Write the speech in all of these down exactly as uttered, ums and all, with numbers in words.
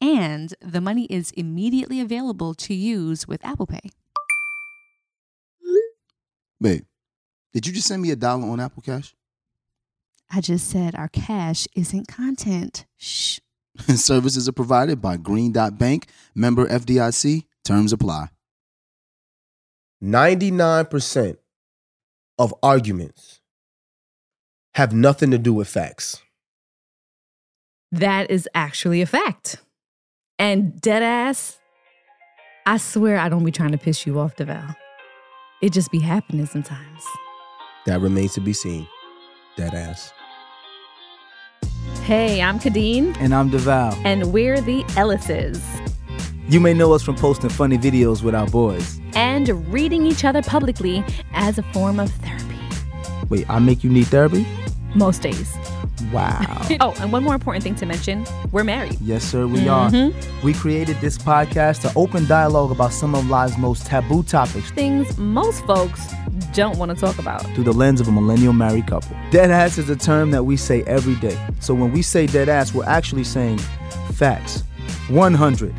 And the money is immediately available to use with Apple Pay. Babe, did you just send me a dollar on Apple Cash? I just said our cash isn't content. Shh. Services are provided by Green Dot Bank, member F D I C. Terms apply. ninety-nine percent of arguments have nothing to do with facts. That is actually a fact. And deadass, I swear I don't be trying to piss you off, Deval. It just be happening sometimes. That remains to be seen. Deadass. Hey, I'm Kadeen. And I'm Deval. And we're the Ellises. You may know us from posting funny videos with our boys. And reading each other publicly as a form of therapy. Wait, I make you need therapy? Most days. Wow. Oh, and one more important thing to mention, we're married. Yes, sir, we mm-hmm. are. We created this podcast to open dialogue about some of life's most taboo topics. Things most folks don't want to talk about. Through the lens of a millennial married couple. Deadass is a term that we say every day. So when we say deadass, we're actually saying facts. one hundred.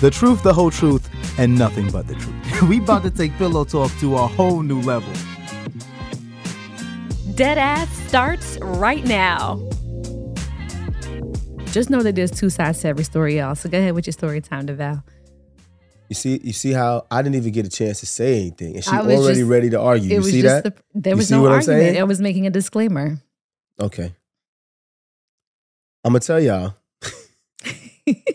The truth, the whole truth, and nothing but the truth. We about to take pillow talk to a whole new level. Deadass starts right now. Just know that there's two sides to every story, y'all. So go ahead with your story time, Deval. You see, you see how I didn't even get a chance to say anything, and she already just ready to argue. You see that? The, there you was see no what argument. I'm saying? I was making a disclaimer. Okay. I'm gonna tell y'all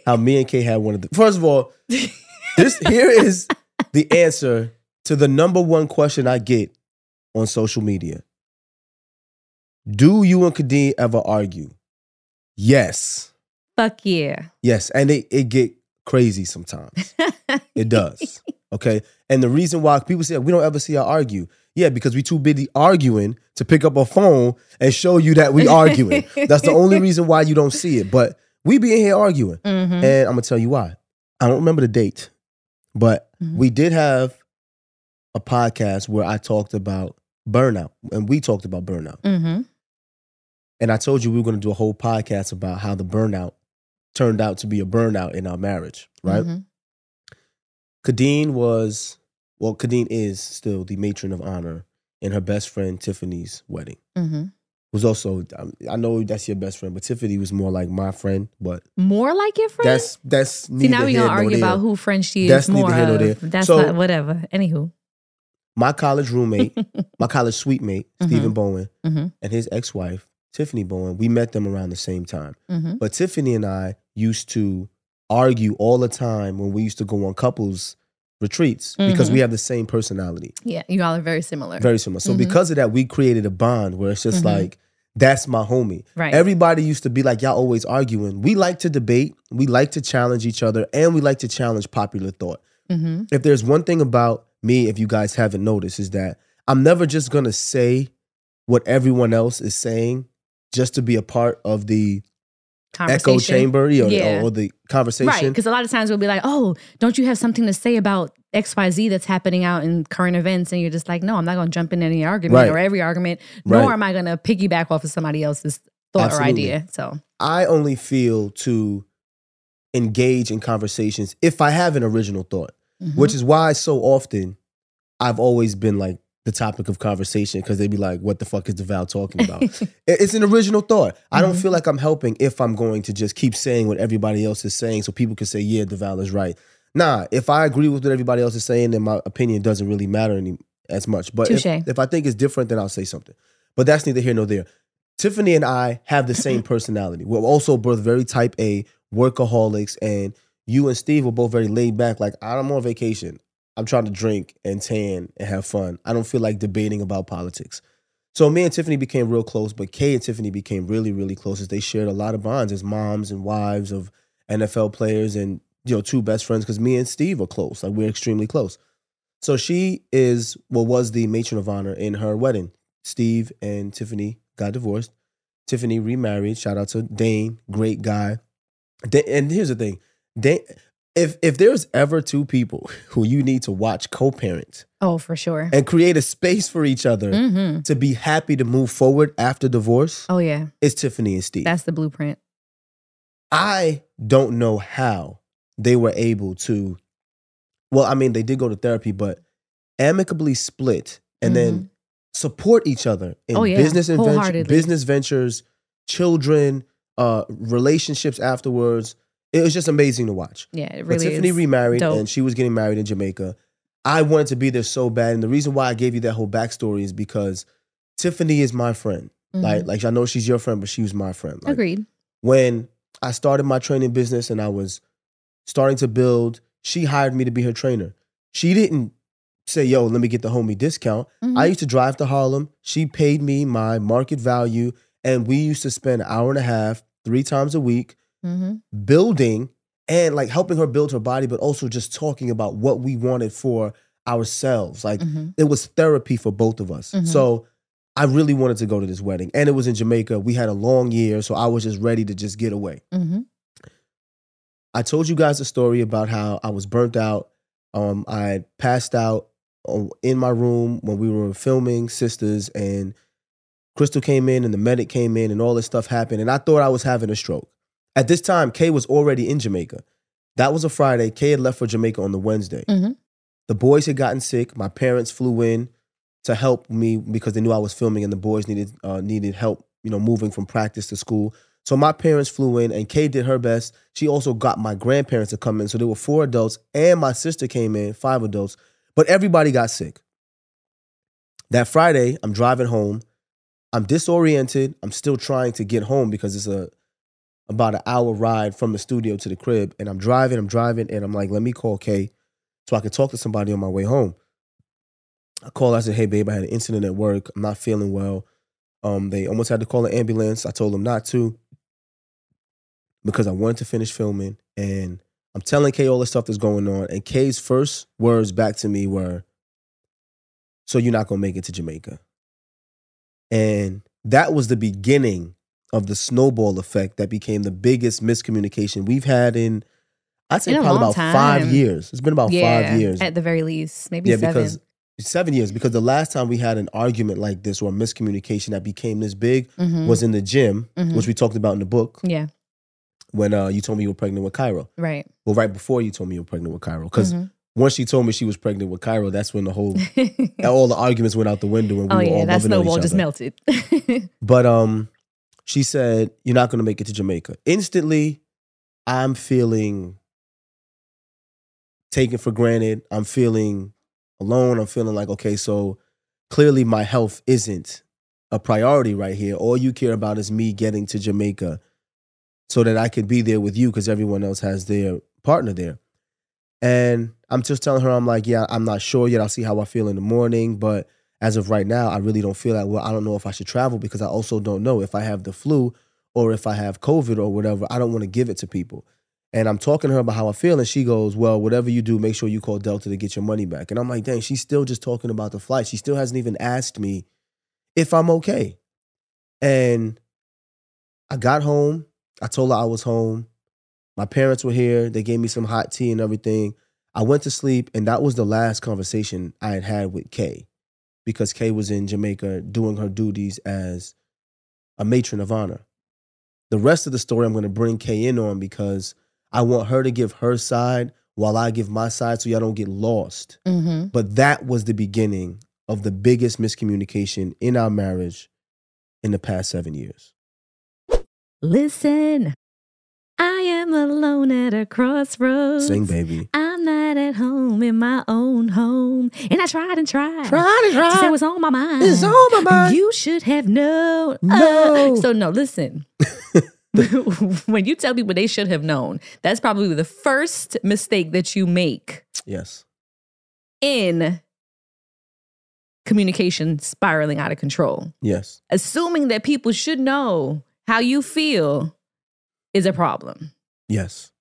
how me and Kay had one of the. First of all, this here is the answer to the number one question I get on social media. Do you and Kadeen ever argue? Yes. Fuck yeah. Yes, and it, it get crazy sometimes. It does. Okay? And the reason why people say we don't ever see her argue. Yeah, because we too busy arguing to pick up a phone and show you that we arguing. That's the only reason why you don't see it. But we be in here arguing. Mm-hmm. And I'm going to tell you why. I don't remember the date, but mm-hmm. we did have a podcast where I talked about burnout. And we talked about burnout. Mm-hmm. And I told you we were going to do a whole podcast about how the burnout turned out to be a burnout in our marriage, right? Mm-hmm. Kadeen was, well, Kadeen is still the matron of honor in her best friend Tiffany's wedding. Mm-hmm. Was also, I know that's your best friend, but Tiffany was more like my friend, but... More like your friend? That's, that's neither here nor there. See, now we're going to argue about who friend she is more of. That's neither here nor there. That's not, whatever. Anywho. My college roommate, my college suite mate, Stephen mm-hmm. Bowen, mm-hmm. and his ex-wife, Tiffany Bowen, we met them around the same time. Mm-hmm. But Tiffany and I used to argue all the time when we used to go on couples retreats mm-hmm. because we have the same personality. Yeah, you all are very similar. Very similar. So mm-hmm. because of that, we created a bond where it's just mm-hmm. like, that's my homie. Right. Everybody used to be like, y'all always arguing. We like to debate. We like to challenge each other. And we like to challenge popular thought. Mm-hmm. If there's one thing about me, if you guys haven't noticed, is that I'm never just going to say what everyone else is saying just to be a part of the echo chamber you know, yeah. or the conversation. Right, because a lot of times we'll be like, oh, don't you have something to say about X Y Z that's happening out in current events? And you're just like, no, I'm not going to jump in any argument right. or every argument, nor right. am I going to piggyback off of somebody else's thought Absolutely. Or idea. So I only feel to engage in conversations if I have an original thought, mm-hmm. which is why so often I've always been like, the topic of conversation because they'd be like, what the fuck is Deval talking about? It's an original thought. I don't mm-hmm. feel like I'm helping if I'm going to just keep saying what everybody else is saying so people can say, yeah, Deval is right. nah, if I agree with what everybody else is saying, then my opinion doesn't really matter any as much. But if, if I think it's different, then I'll say something. But that's neither here nor there. Tiffany and I have the same personality. We're also both very type A, workaholics, and you and Steve were both very laid back. Like, I'm on vacation. I'm trying to drink and tan and have fun. I don't feel like debating about politics. So me and Tiffany became real close, but Kay and Tiffany became really, really close as they shared a lot of bonds as moms and wives of N F L players and, you know, two best friends, because me and Steve are close. Like, we're extremely close. So she is what was the matron of honor in her wedding. Steve and Tiffany got divorced. Tiffany remarried. Shout out to Dane, great guy. Dane, and here's the thing. Dane, if if there's ever two people who you need to watch co-parent. Oh, for sure. And create a space for each other mm-hmm. to be happy to move forward after divorce. Oh, yeah. It's Tiffany and Steve. That's the blueprint. I don't know how they were able to, well, I mean, they did go to therapy, but amicably split and mm-hmm. then support each other in oh, yeah. business, invent- business ventures, children, uh, relationships afterwards. It was just amazing to watch. Yeah, it really is. But Tiffany remarried dope. And she was getting married in Jamaica. I wanted to be there so bad. And the reason why I gave you that whole backstory is because Tiffany is my friend. Mm-hmm. Like, like I know she's your friend, but she was my friend. Like, agreed. When I started my training business and I was starting to build, she hired me to be her trainer. She didn't say, yo, let me get the homie discount. Mm-hmm. I used to drive to Harlem. She paid me my market value. And we used to spend an hour and a half, three times a week, mm-hmm. building and like helping her build her body, but also just talking about what we wanted for ourselves. Like mm-hmm. it was therapy for both of us. Mm-hmm. So I really wanted to go to this wedding, and it was in Jamaica. We had a long year, so I was just ready to just get away. Mm-hmm. I told you guys a story about how I was burnt out. Um, I had passed out in my room when we were filming Sisters, and Crystal came in and the medic came in and all this stuff happened, and I thought I was having a stroke. At this time, Kay was already in Jamaica. That was a Friday. Kay had left for Jamaica on the Wednesday. Mm-hmm. The boys had gotten sick. My parents flew in to help me because they knew I was filming and the boys needed uh, needed help, you know, moving from practice to school. So my parents flew in, and Kay did her best. She also got my grandparents to come in. So there were four adults, and my sister came in, five adults. But everybody got sick. That Friday, I'm driving home. I'm disoriented. I'm still trying to get home because it's a about an hour ride from the studio to the crib. And I'm driving, I'm driving, and I'm like, let me call Kay so I can talk to somebody on my way home. I called, I said, hey, babe, I had an incident at work. I'm not feeling well. Um, they almost had to call an ambulance. I told them not to, because I wanted to finish filming, and I'm telling Kay all the stuff that's going on, and Kay's first words back to me were, so you're not going to make it to Jamaica. And that was the beginning of the snowball effect that became the biggest miscommunication we've had in, I'd say in probably about time. five years. It's been about yeah, five years. At the very least, maybe yeah, seven. Because Seven years, because the last time we had an argument like this or a miscommunication that became this big mm-hmm. was in the gym, mm-hmm. which we talked about in the book. Yeah. When uh, you told me you were pregnant with Cairo. Right. Well, right before you told me you were pregnant with Cairo. Because mm-hmm. once she told me she was pregnant with Cairo, that's when the whole, all the arguments went out the window and we oh, were yeah, all loving that snowball just melted. But um, she said, you're not going to make it to Jamaica. Instantly, I'm feeling taken for granted. I'm feeling alone. I'm feeling like, okay, so clearly my health isn't a priority right here. All you care about is me getting to Jamaica so that I could be there with you because everyone else has their partner there. And I'm just telling her, I'm like, yeah, I'm not sure yet. I'll see how I feel in the morning. But as of right now, I really don't feel that well. I don't know if I should travel because I also don't know if I have the flu or if I have COVID or whatever. I don't want to give it to people. And I'm talking to her about how I feel, and she goes, well, whatever you do, make sure you call Delta to get your money back. And I'm like, dang, she's still just talking about the flight. She still hasn't even asked me if I'm okay. And I got home. I told her I was home. My parents were here. They gave me some hot tea and everything. I went to sleep, and that was the last conversation I had had with Kay, because Kay was in Jamaica doing her duties as a matron of honor. The rest of the story I'm going to bring Kay in on, because I want her to give her side while I give my side so y'all don't get lost. Mm-hmm. But that was the beginning of the biggest miscommunication in our marriage in the past seven years. Listen, I am alone at a crossroads. Sing, baby. I'm right at home in my own home. And I tried and tried. Tried and tried. To say what's on my mind. It's on my mind. You should have known. No. Uh. So no, listen. When you tell people they should have known, that's probably the first mistake that you make. Yes. In communication spiraling out of control. Yes. Assuming that people should know how you feel is a problem. Yes.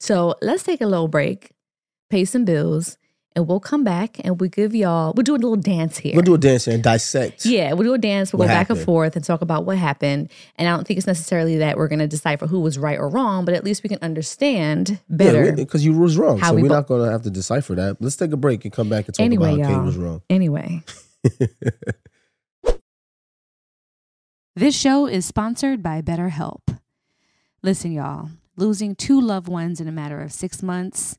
So let's take a little break, pay some bills, and we'll come back and we'll give y'all, we'll do a little dance here. We'll do a dance here and dissect. Yeah, we'll do a dance. We'll go back and forth and talk about what happened. And I don't think it's necessarily that we're going to decipher who was right or wrong, but at least we can understand better. Yeah, because you was wrong. So we're not going to have to decipher that. Let's take a break and come back and talk about how Kate was wrong. Anyway. This show is sponsored by BetterHelp. Listen, y'all, losing two loved ones in a matter of six months,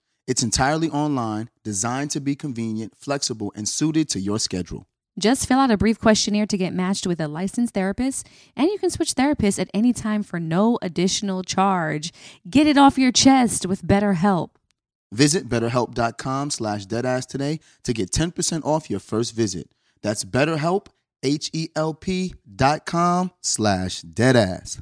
It's entirely online, designed to be convenient, flexible, and suited to your schedule. Just fill out a brief questionnaire to get matched with a licensed therapist, and you can switch therapists at any time for no additional charge. Get it off your chest with BetterHelp. Visit BetterHelp.com slash deadass today to get ten percent off your first visit. That's BetterHelp, H-E-L-P dot com slash deadass.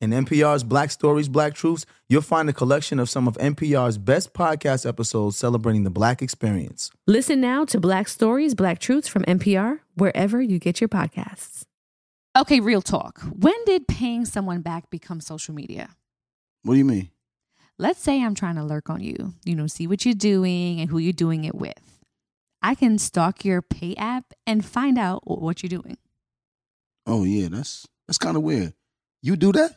In N P R's Black Stories, Black Truths, you'll find a collection of some of N P R's best podcast episodes celebrating the Black experience. Listen now to Black Stories, Black Truths from N P R, wherever you get your podcasts. Okay, real talk. When did paying someone back become social media? What do you mean? Let's say I'm trying to lurk on you, you know, see what you're doing and who you're doing it with. I can stalk your pay app and find out what you're doing. Oh, yeah, that's that's kind of weird. You do that?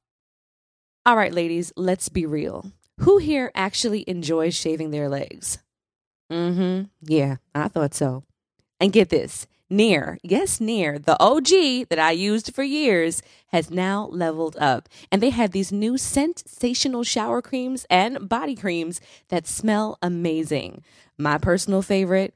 All right, ladies, let's be real. Who here actually enjoys shaving their legs? Mm-hmm. Yeah, I thought so. And get this. Neir, yes, Neir, the O G that I used for years, has now leveled up. And they have these new sensational shower creams and body creams that smell amazing. My personal favorite,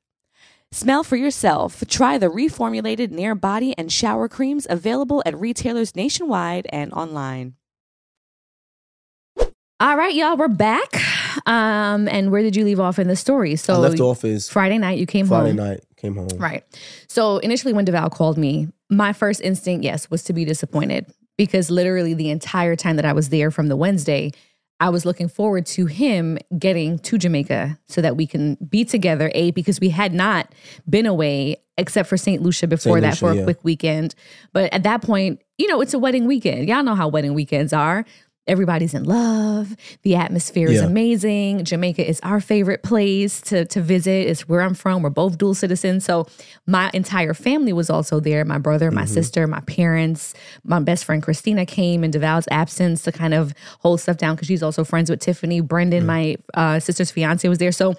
Smell for yourself. Try the reformulated Nair body and shower creams available at retailers nationwide and online. All right, y'all, we're back. Um, and where did you leave off in the story? So I left off is Friday night. You came Friday home. Friday night came home. Right. So initially, when Deval called me, my first instinct, yes, was to be disappointed because literally the entire time that I was there from the Wednesday, I was looking forward to him getting to Jamaica so that we can be together, A, because we had not been away except for Saint Lucia before Saint that Lucia, for a yeah. quick weekend. But at that point, you know, it's a wedding weekend. Y'all know how wedding weekends are. Everybody's in love. The atmosphere is yeah. amazing. Jamaica is our favorite place to, to visit. It's where I'm from. We're both dual citizens. So my entire family was also there. My brother, my mm-hmm. sister, my parents, my best friend Christina came in Deval's absence to kind of hold stuff down because she's also friends with Tiffany. Brendan, mm-hmm. my uh, sister's fiance, was there. So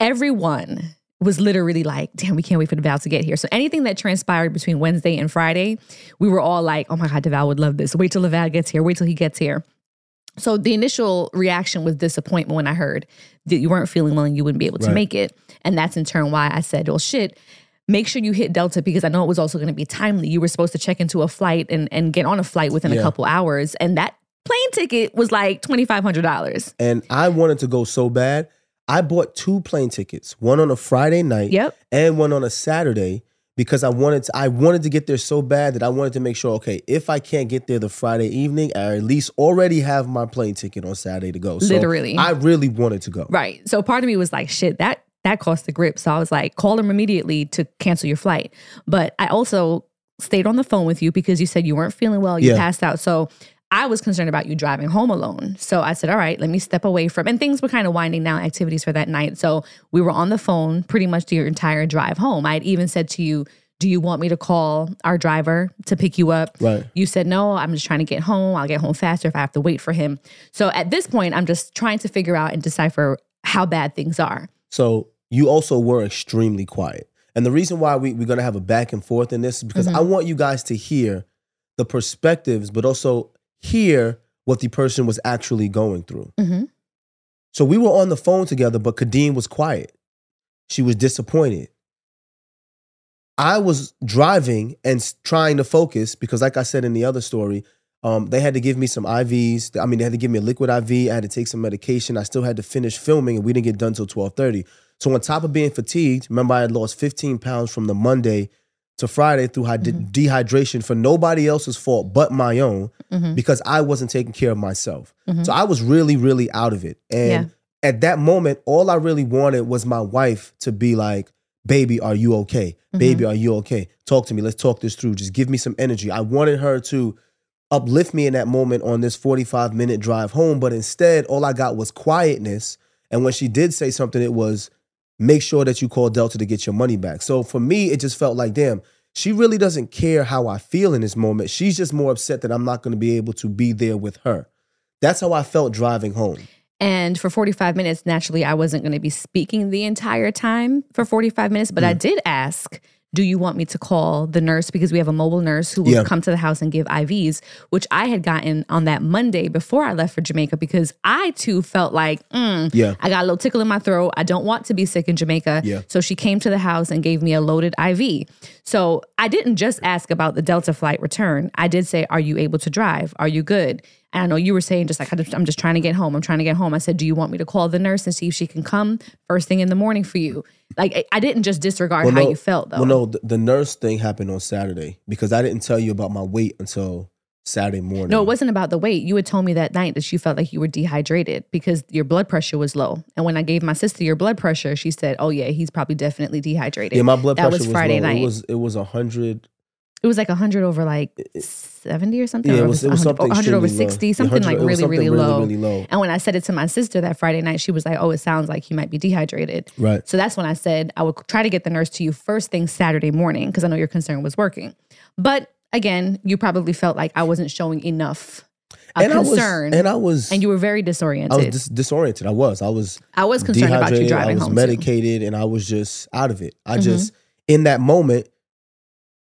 everyone was literally like, damn, we can't wait for Deval to get here. So anything that transpired between Wednesday and Friday, we were all like, oh my God, Deval would love this. Wait till Deval gets here. Wait till he gets here. So the initial reaction was disappointment when I heard that you weren't feeling well and you wouldn't be able to right. make it. And that's in turn why I said, well, shit, make sure you hit Delta because I know it was also going to be timely. You were supposed to check into a flight and, and get on a flight within yeah. a couple hours. And that plane ticket was like twenty-five hundred dollars. And I wanted to go so bad. I bought two plane tickets, one on a Friday night yep. and one on a Saturday because I wanted to, I wanted to get there so bad that I wanted to make sure, okay, if I can't get there the Friday evening, I at least already have my plane ticket on Saturday to go. So literally. I really wanted to go. Right. So part of me was like, shit, that, that cost the grip. So I was like, call them immediately to cancel your flight. But I also stayed on the phone with you because you said you weren't feeling well, you yeah. passed out. So I was concerned about you driving home alone. So I said, all right, let me step away from, and things were kind of winding down activities for that night. So we were on the phone pretty much your entire drive home. I had even said to you, do you want me to call our driver to pick you up? Right. You said, no, I'm just trying to get home. I'll get home faster if I have to wait for him. So at this point, I'm just trying to figure out and decipher how bad things are. So you also were extremely quiet. And the reason why we, we're going to have a back and forth in this is because mm-hmm. I want you guys to hear the perspectives, but also hear what the person was actually going through. Mm-hmm. So we were on the phone together, but Kadeen was quiet. She was disappointed. I was driving and trying to focus because, like I said in the other story, um, they had to give me some I Vs. I mean, they had to give me a liquid I V. I had to take some medication. I still had to finish filming, and we didn't get done till twelve thirty. So on top of being fatigued, remember I had lost fifteen pounds from the Monday to Friday through mm-hmm. dehydration for nobody else's fault but my own mm-hmm. because I wasn't taking care of myself. Mm-hmm. So I was really, really out of it. And yeah. at that moment, all I really wanted was my wife to be like, baby, are you okay? Mm-hmm. Baby, are you okay? Talk to me. Let's talk this through. Just give me some energy. I wanted her to uplift me in that moment on this forty-five minute drive home. But instead, all I got was quietness. And when she did say something, it was, make sure that you call Delta to get your money back. So for me, it just felt like, damn, she really doesn't care how I feel in this moment. She's just more upset that I'm not going to be able to be there with her. That's how I felt driving home. And for forty-five minutes, naturally, I wasn't going to be speaking the entire time for forty-five minutes. But mm. I did ask, do you want me to call the nurse? Because we have a mobile nurse who will yeah. come to the house and give I Vs, which I had gotten on that Monday before I left for Jamaica because I too felt like, mm, yeah. I got a little tickle in my throat. I don't want to be sick in Jamaica. Yeah. So she came to the house and gave me a loaded I V. So I didn't just ask about the Delta flight return. I did say, are you able to drive? Are you good? And I know you were saying just like, I'm just trying to get home. I'm trying to get home. I said, do you want me to call the nurse and see if she can come first thing in the morning for you? Like, I didn't just disregard well, no, how you felt, though. Well, no, the, the nurse thing happened on Saturday because I didn't tell you about my weight until Saturday morning. No, it wasn't about the weight. You had told me that night that you felt like you were dehydrated because your blood pressure was low. And when I gave my sister your blood pressure, she said, oh, yeah, he's probably definitely dehydrated. Yeah, my blood that pressure was, was Friday low. night. It was, it was one hundred. It was like one hundred over like seventy or something. Yeah, it was, it was something one hundred over sixty, something like really, really low. And when I said it to my sister that Friday night, she was like, oh, it sounds like you might be dehydrated. Right. So that's when I said I would try to get the nurse to you first thing Saturday morning because I know your concern was working. But again, you probably felt like I wasn't showing enough a concern. And I was. And you were very disoriented. I was dis- disoriented. I was. I was I was concerned about you driving home. I was medicated and I was just out of it. I just, in that moment,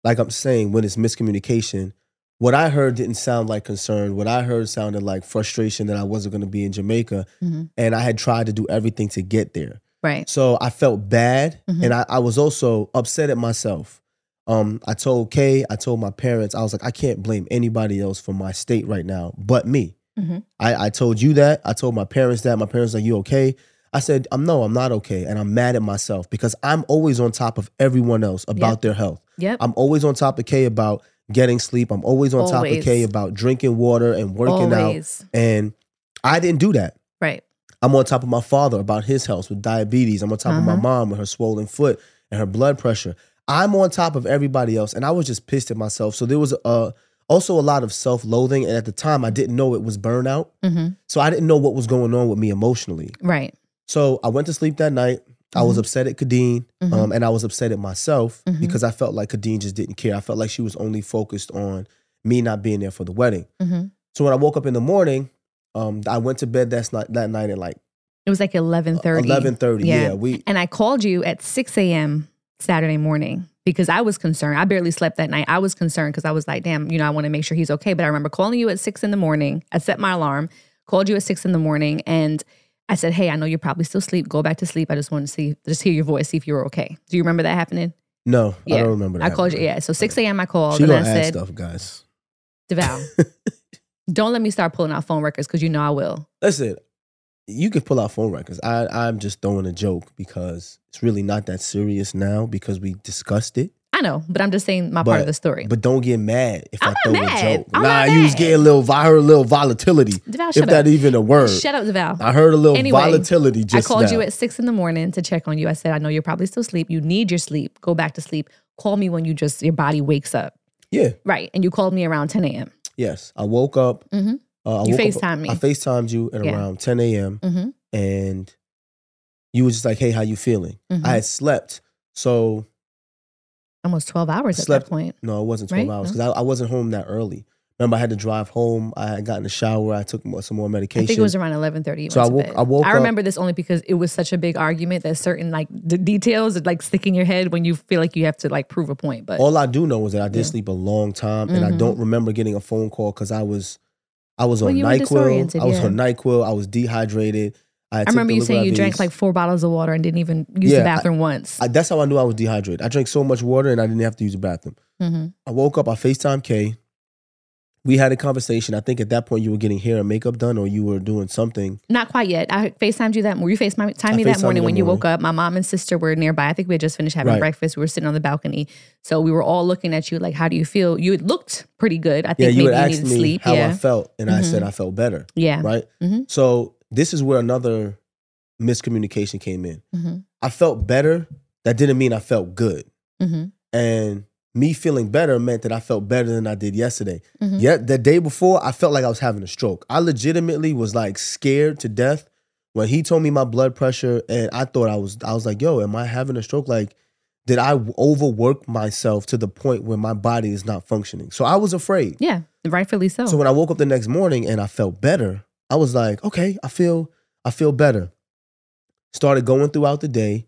like I'm saying, when it's miscommunication, what I heard didn't sound like concern. What I heard sounded like frustration that I wasn't going to be in Jamaica. Mm-hmm. And I had tried to do everything to get there. Right. So I felt bad. Mm-hmm. And I, I was also upset at myself. Um, I told Kay, I told my parents, I was like, I can't blame anybody else for my state right now but me. Mm-hmm. I, I told you that. I told my parents that. My parents were like, you okay? I said, I'm no, I'm not okay. And I'm mad at myself because I'm always on top of everyone else about yep. their health. Yep. I'm always on top of Kay about getting sleep. I'm always on always. top of Kay about drinking water and working always. out. And I didn't do that. Right. I'm on top of my father about his health with diabetes. I'm on top uh-huh. of my mom with her swollen foot and her blood pressure. I'm on top of everybody else, and I was just pissed at myself. So there was a, also a lot of self-loathing, and at the time, I didn't know it was burnout. Mm-hmm. So I didn't know what was going on with me emotionally. Right. So I went to sleep that night. Mm-hmm. I was upset at Kadeen, mm-hmm. um, and I was upset at myself mm-hmm. because I felt like Kadeen just didn't care. I felt like she was only focused on me not being there for the wedding. Mm-hmm. So when I woke up in the morning, um, I went to bed that's not, that night at like... It was like eleven thirty. eleven thirty, yeah. yeah we, and I called you at six a.m. Saturday morning because I was concerned. I barely slept that night. I was concerned because I was like, damn, you know, I want to make sure he's okay. But I remember calling you at six in the morning. I set my alarm, called you at six in the morning, and I said, hey, I know you're probably still asleep. Go back to sleep. I just wanted to see, just hear your voice, see if you were okay. Do you remember that happening? No, yeah. I don't remember that. I called happening. you, yeah. So six a.m. I called she and I said, stuff, guys. Deval, don't let me start pulling out phone records because you know I will. Listen, you can pull out phone records. I, I'm just throwing a joke because it's really not that serious now because we discussed it. I know, but I'm just saying my but, part of the story. But don't get mad if I'm I throw mad. a joke. I'm nah, you was getting a little, I heard a little volatility. Deval, if that's even a word. Shut up, Deval. I heard a little anyway, volatility just now. I called now. you at six in the morning to check on you. I said, I know you're probably still asleep. You need your sleep. Go back to sleep. Call me when you just, your body wakes up. Yeah. Right. And you called me around ten a.m. Yes. I woke up. Mm-hmm. Uh, I you FaceTimed up, me. I FaceTimed you at yeah. around ten a.m. Mm-hmm. And you were just like, hey, how you feeling? Mm-hmm. I had slept, so... Almost twelve hours slept, at that point. No, it wasn't twelve right? hours, because no. I, I wasn't home that early. Remember, I had to drive home. I had gotten a shower. I took some more medication. I think it was around eleven thirty. So I woke, I woke I up. I remember this only because it was such a big argument that certain like d- details are, like stick in your head when you feel like you have to like prove a point. But all I do know is that I did yeah. sleep a long time, mm-hmm. and I don't remember getting a phone call because I was... I was well, on NyQuil. I was yeah. on NyQuil. I was dehydrated. I, I remember you saying you drank like four bottles of water and didn't even use yeah, the bathroom I, once. I, that's how I knew I was dehydrated. I drank so much water and I didn't have to use the bathroom. Mm-hmm. I woke up. I FaceTimed Kay. We had a conversation. I think at that point you were getting hair and makeup done or you were doing something. Not quite yet. I FaceTimed you that morning. You FaceTimed me that morning when you woke up. My mom and sister were nearby. I think we had just finished having right. breakfast. We were sitting on the balcony. So we were all looking at you like, how do you feel? You looked pretty good. I think yeah, you maybe you needed me sleep. How yeah. I felt. And mm-hmm. I said I felt better. Yeah. Right? Mm-hmm. So this is where another miscommunication came in. Mm-hmm. I felt better. That didn't mean I felt good. Mm-hmm. And... me feeling better meant that I felt better than I did yesterday. Mm-hmm. Yet the day before, I felt like I was having a stroke. I legitimately was like scared to death when he told me my blood pressure, and I thought I was, I was like, yo, am I having a stroke? Like, did I overwork myself to the point where my body is not functioning? So I was afraid. Yeah, rightfully so. So when I woke up the next morning and I felt better, I was like, okay, I feel, I feel better. Started going throughout the day.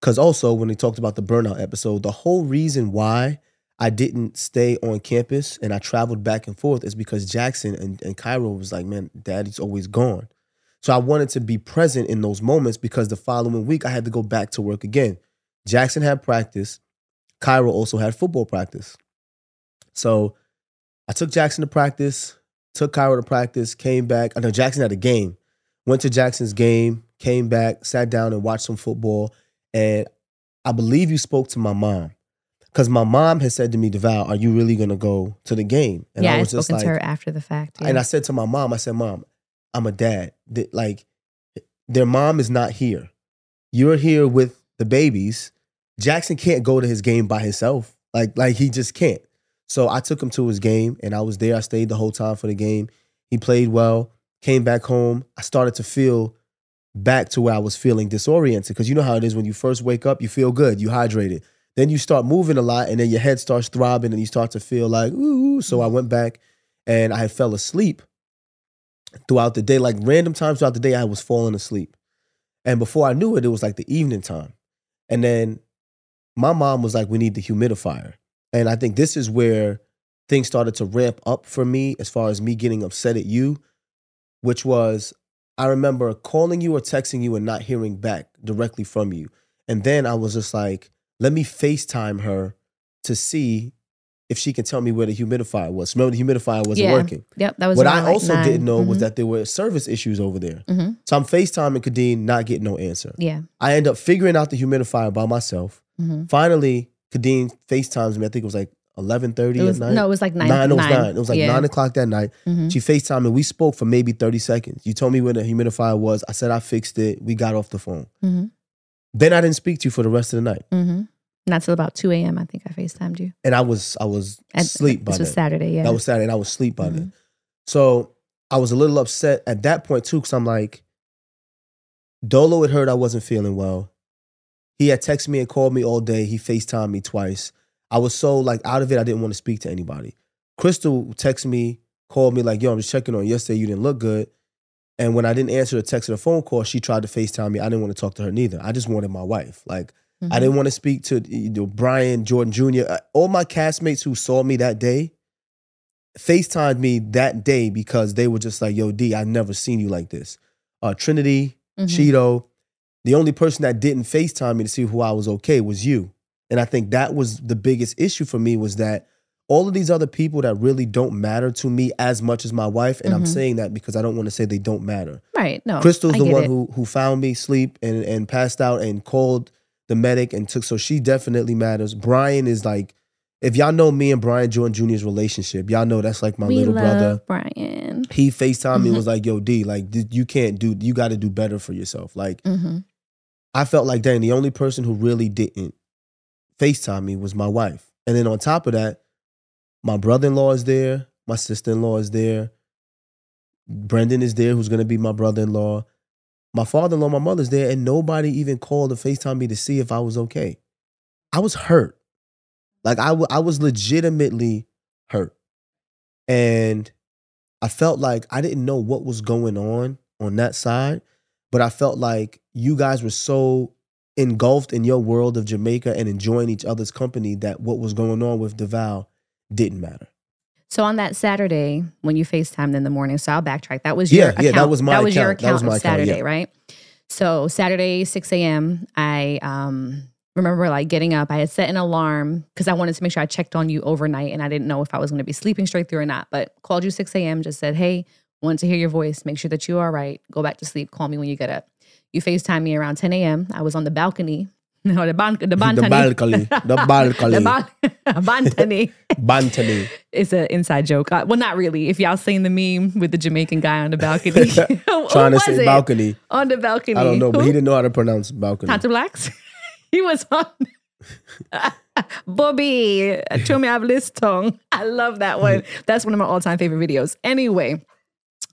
Because also, when they talked about the burnout episode, the whole reason why I didn't stay on campus and I traveled back and forth is because Jackson and, and Cairo was like, man, daddy's always gone. So I wanted to be present in those moments because the following week I had to go back to work again. Jackson had practice. Cairo also had football practice. So I took Jackson to practice, took Cairo to practice, came back. I know Jackson had a game. Went to Jackson's game, came back, sat down and watched some football. And I believe you spoke to my mom because my mom had said to me, Deval, are you really going to go to the game? And yeah, I was just like, to her after the fact. Yeah. And I said to my mom, I said, Mom, I'm a dad. They, like, their mom is not here. You're here with the babies. Jackson can't go to his game by himself. Like, like he just can't. So I took him to his game and I was there. I stayed the whole time for the game. He played well, came back home. I started to feel back to where I was feeling disoriented. Because you know how it is when you first wake up, you feel good, you hydrated. Then you start moving a lot and then your head starts throbbing and you start to feel like, ooh. So I went back and I fell asleep throughout the day. Like random times throughout the day, I was falling asleep. And before I knew it, it was like the evening time. And then my mom was like, we need the humidifier. And I think this is where things started to ramp up for me as far as me getting upset at you, which was, I remember calling you or texting you and not hearing back directly from you. And then I was just like, let me FaceTime her to see if she can tell me where the humidifier was. Remember, the humidifier wasn't yeah. working. Yep, that was what I like also nine. didn't know mm-hmm. was that there were service issues over there. Mm-hmm. So I'm FaceTiming Kadeen, not getting no answer. Yeah. I end up figuring out the humidifier by myself. Mm-hmm. Finally, Kadeen FaceTimes me. I think it was like eleven thirty at night. No, it was like nine. nine, it, was nine. nine. it was like yeah. nine o'clock that night. Mm-hmm. She FaceTimed and we spoke for maybe thirty seconds. You told me where the humidifier was. I said I fixed it. We got off the phone. Mm-hmm. Then I didn't speak to you for the rest of the night. Mm-hmm. Not till about two a m I think I FaceTimed you. And I was I was asleep by then. This was Saturday, yeah. That was Saturday and I was asleep by mm-hmm. then. So I was a little upset at that point too because I'm like, Dolo had heard I wasn't feeling well. He had texted me and called me all day. He FaceTimed me twice. I was so like out of it, I didn't want to speak to anybody. Crystal texted me, called me like, yo, I'm just checking on yesterday. You didn't look good. And when I didn't answer the text or the phone call, she tried to FaceTime me. I didn't want to talk to her neither. I just wanted my wife. Like, mm-hmm. I didn't want to speak to you know, Brian, Jordan Junior All my castmates who saw me that day FaceTimed me that day because they were just like, yo, D, I've never seen you like this. Uh, Trinity, mm-hmm. Cheeto. The only person that didn't FaceTime me to see who I was okay was you. And I think that was the biggest issue for me was that all of these other people that really don't matter to me as much as my wife, and mm-hmm. I'm saying that because I don't want to say they don't matter. Right, no. Crystal's I the one it. who who found me asleep and, and passed out and called the medic and took, so she definitely matters. Brian is like, if y'all know me and Brian Jordan Junior's relationship, y'all know that's like my we little love brother. Brian. He FaceTimed mm-hmm. me and was like, yo, D, like you can't do, you got to do better for yourself. Like, mm-hmm. I felt like, dang, the only person who really didn't FaceTime me was my wife. And then on top of that, my brother-in-law is there. My sister-in-law is there. Brendan is there, who's going to be my brother-in-law. My father-in-law, my mother's there, and nobody even called to FaceTime me to see if I was okay. I was hurt. Like, I, w- I was legitimately hurt. And I felt like I didn't know what was going on on that side, but I felt like you guys were so engulfed in your world of Jamaica and enjoying each other's company that what was going on with Deval didn't matter. So on that Saturday, when you FaceTimed in the morning, so I'll backtrack. That was your yeah, account. Yeah, that was my that was account. Your account that was my of account, Saturday, yeah. right? So Saturday, six a m, I um, remember like getting up. I had set an alarm because I wanted to make sure I checked on you overnight and I didn't know if I was going to be sleeping straight through or not, but called you six a m, just said, hey, wanted to hear your voice, make sure that you're all right, go back to sleep, call me when you get up. You FaceTime me around ten a m. I was on the balcony. No, the ban, the ban, the balcony, the balcony, the balcony, balcony. It's an inside joke. Uh, well, not really. If y'all seen the meme with the Jamaican guy on the balcony, trying to say it? balcony on the balcony. I don't know, but who? He didn't know how to pronounce balcony. Tanta Blacks. He was on Bobby. Chumi Avlis Tong. I love that one. That's one of my all-time favorite videos. Anyway.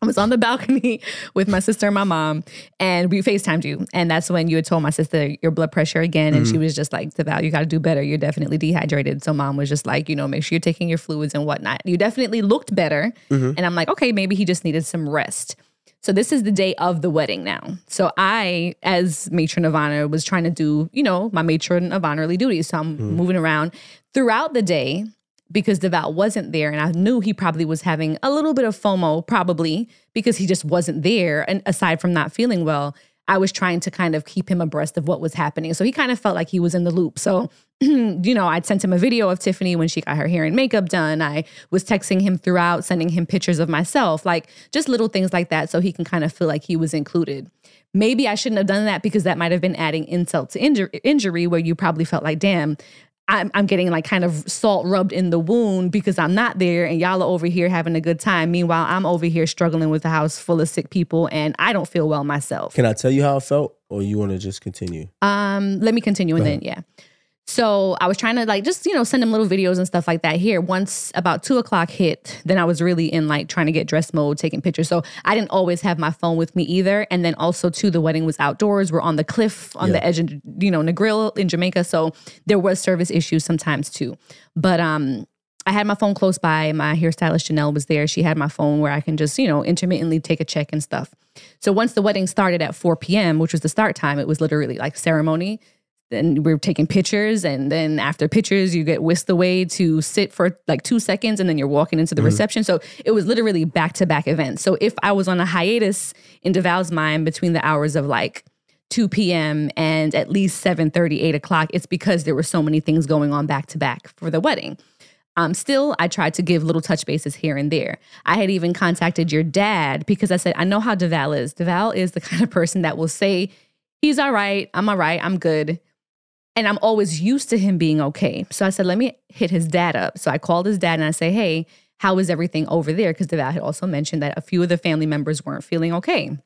I was on the balcony with my sister and my mom, and we FaceTimed you. And that's when you had told my sister your blood pressure again, and mm-hmm. she was just like, Deval, you got to do better. You're definitely dehydrated. So mom was just like, you know, make sure you're taking your fluids and whatnot. You definitely looked better. Mm-hmm. And I'm like, okay, maybe he just needed some rest. So this is the day of the wedding now. So I, as matron of honor, was trying to do, you know, my matron of honorly duties. So I'm mm-hmm. moving around throughout the day, because Deval wasn't there, and I knew he probably was having a little bit of FOMO, probably, because he just wasn't there. And aside from not feeling well, I was trying to kind of keep him abreast of what was happening. So he kind of felt like he was in the loop. So, you know, I'd sent him a video of Tiffany when she got her hair and makeup done. I was texting him throughout, sending him pictures of myself, like just little things like that so he can kind of feel like he was included. Maybe I shouldn't have done that because that might have been adding insult to injury, injury where you probably felt like, damn, I'm, I'm getting like kind of salt rubbed in the wound because I'm not there and y'all are over here having a good time. Meanwhile, I'm over here struggling with a house full of sick people and I don't feel well myself. Can I tell you how I felt or you want to just continue? Um, let me continue and then, yeah. So I was trying to like just, you know, send him little videos and stuff like that here. Once about two o'clock hit, then I was really in like trying to get dress mode, taking pictures. So I didn't always have my phone with me either. And then also too, the wedding was outdoors. We're on the cliff on yeah. the edge of, you know, Negril in Jamaica. So there was service issues sometimes too. But um, I had my phone close by. My hairstylist Janelle was there. She had my phone where I can just, you know, intermittently take a check and stuff. So once the wedding started at four p m, which was the start time, it was literally like ceremony. Then we were taking pictures, and then after pictures, you get whisked away to sit for like two seconds, and then you're walking into the mm-hmm. reception. So it was literally back-to-back events. So if I was on a hiatus in Deval's mind between the hours of like two p m and at least seven thirty, eight o'clock, it's because there were so many things going on back-to-back for the wedding. Um, still, I tried to give little touch bases here and there. I had even contacted your dad because I said, I know how Deval is. Deval is the kind of person that will say, he's all right, I'm all right, I'm good. And I'm always used to him being okay. So I said, let me hit his dad up. So I called his dad and I say, hey, how is everything over there? Because Deval had also mentioned that a few of the family members weren't feeling okay.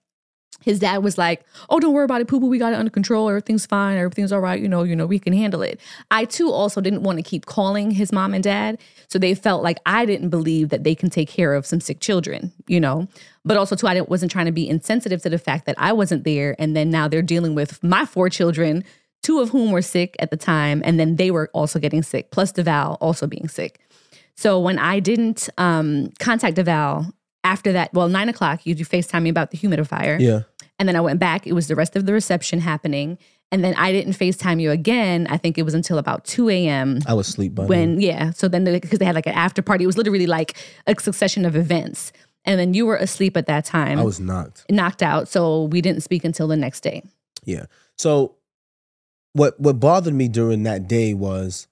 His dad was like, oh, don't worry about it, Poo-Poo. We got it under control. Everything's fine. Everything's all right. You know, you know, we can handle it. I, too, also didn't want to keep calling his mom and dad. So they felt like I didn't believe that they can take care of some sick children, you know. But also, too, I didn't, wasn't trying to be insensitive to the fact that I wasn't there. And then now they're dealing with my four children, two of whom were sick at the time. And then they were also getting sick, plus Deval also being sick. So when I didn't um, contact Deval, after that, well, nine o'clock, you do FaceTime me about the humidifier. Yeah. And then I went back. It was the rest of the reception happening. And then I didn't FaceTime you again. I think it was until about two a.m. I was asleep by when, then. Yeah. So then, because they had like an after party. It was literally like a succession of events. And then you were asleep at that time. I was knocked. Knocked out. So we didn't speak until the next day. Yeah. So what what bothered me during that day was,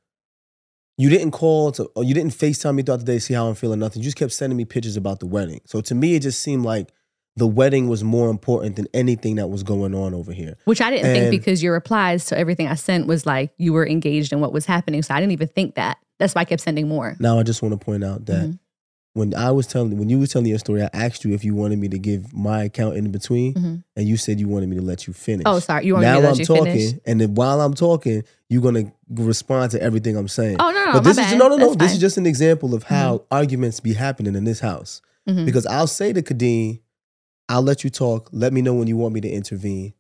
you didn't call to, or you didn't FaceTime me throughout the day to see how I'm feeling, nothing. You just kept sending me pictures about the wedding. So to me, it just seemed like the wedding was more important than anything that was going on over here. Which I didn't and, think, because your replies to everything I sent was like you were engaged in what was happening. So I didn't even think that. That's why I kept sending more. Now I just want to point out that mm-hmm. when I was telling, when you were telling your story, I asked you if you wanted me to give my account in between, mm-hmm. and you said you wanted me to let you finish. Oh, sorry, you wanted now me to let I'm you talking, finish. Now I'm talking, and then while I'm talking, you're gonna respond to everything I'm saying. Oh no, no, but this my is bad. no, no, no. That's this fine. Is just an example of how mm-hmm. arguments be happening in this house. Mm-hmm. Because I'll say to Kadeen, I'll let you talk. Let me know when you want me to intervene.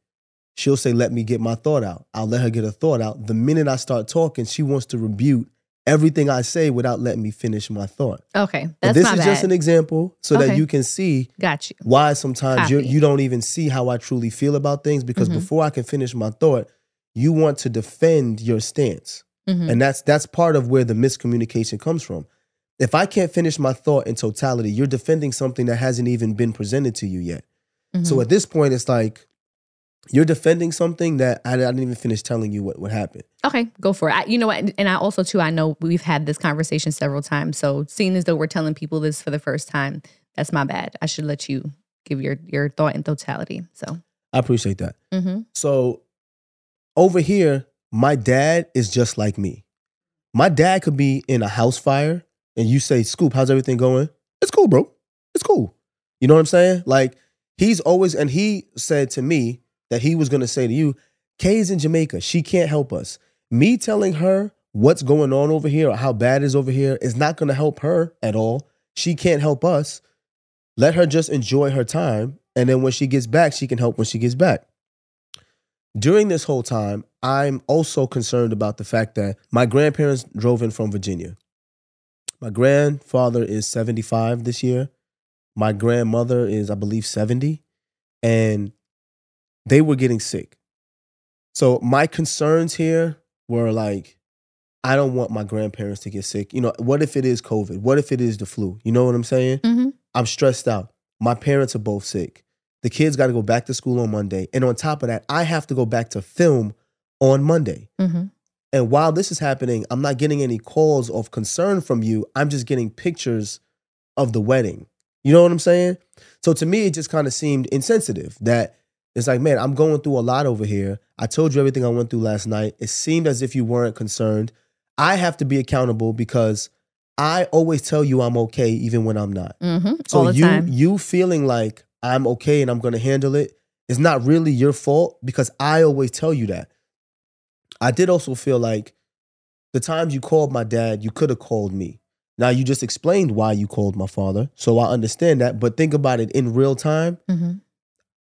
She'll say, let me get my thought out. I'll let her get her thought out. The minute I start talking, she wants to rebuke everything I say without letting me finish my thought. Okay, that's and this my is bad. Just an example so okay. that you can see Got you. why sometimes you you don't even see how I truly feel about things. Because mm-hmm. before I can finish my thought, you want to defend your stance. Mm-hmm. And that's that's part of where the miscommunication comes from. If I can't finish my thought in totality, you're defending something that hasn't even been presented to you yet. Mm-hmm. So at this point, it's like, you're defending something that I, I didn't even finish telling you what, what happened. Okay, go for it. I, you know what? And I also, too, I know we've had this conversation several times. So seeing as though we're telling people this for the first time, that's my bad. I should let you give your, your thought in totality. So I appreciate that. Mm-hmm. So over here, my dad is just like me. My dad could be in a house fire and you say, Scoop, how's everything going? It's cool, bro. It's cool. You know what I'm saying? Like, he's always, and he said to me that he was going to say to you, Kay's in Jamaica. She can't help us. Me telling her what's going on over here or how bad it is over here is not going to help her at all. She can't help us. Let her just enjoy her time. And then when she gets back, she can help when she gets back. During this whole time, I'm also concerned about the fact that my grandparents drove in from Virginia. My grandfather is seventy-five this year. My grandmother is, I believe, seventy. And they were getting sick. So my concerns here were like, I don't want my grandparents to get sick. You know, what if it is COVID? What if it is the flu? You know what I'm saying? Mm-hmm. I'm stressed out. My parents are both sick. The kids got to go back to school on Monday. And on top of that, I have to go back to film on Monday. Mm-hmm. And while this is happening, I'm not getting any calls of concern from you. I'm just getting pictures of the wedding. You know what I'm saying? So to me, it just kind of seemed insensitive that it's like, man, I'm going through a lot over here. I told you everything I went through last night. It seemed as if you weren't concerned. I have to be accountable because I always tell you I'm okay even when I'm not. Mm-hmm. So All the you, time. you feeling like I'm okay and I'm going to handle it is not really your fault because I always tell you that. I did also feel like the times you called my dad, you could have called me. Now, you just explained why you called my father. So I understand that. But think about it in real time. Mm-hmm.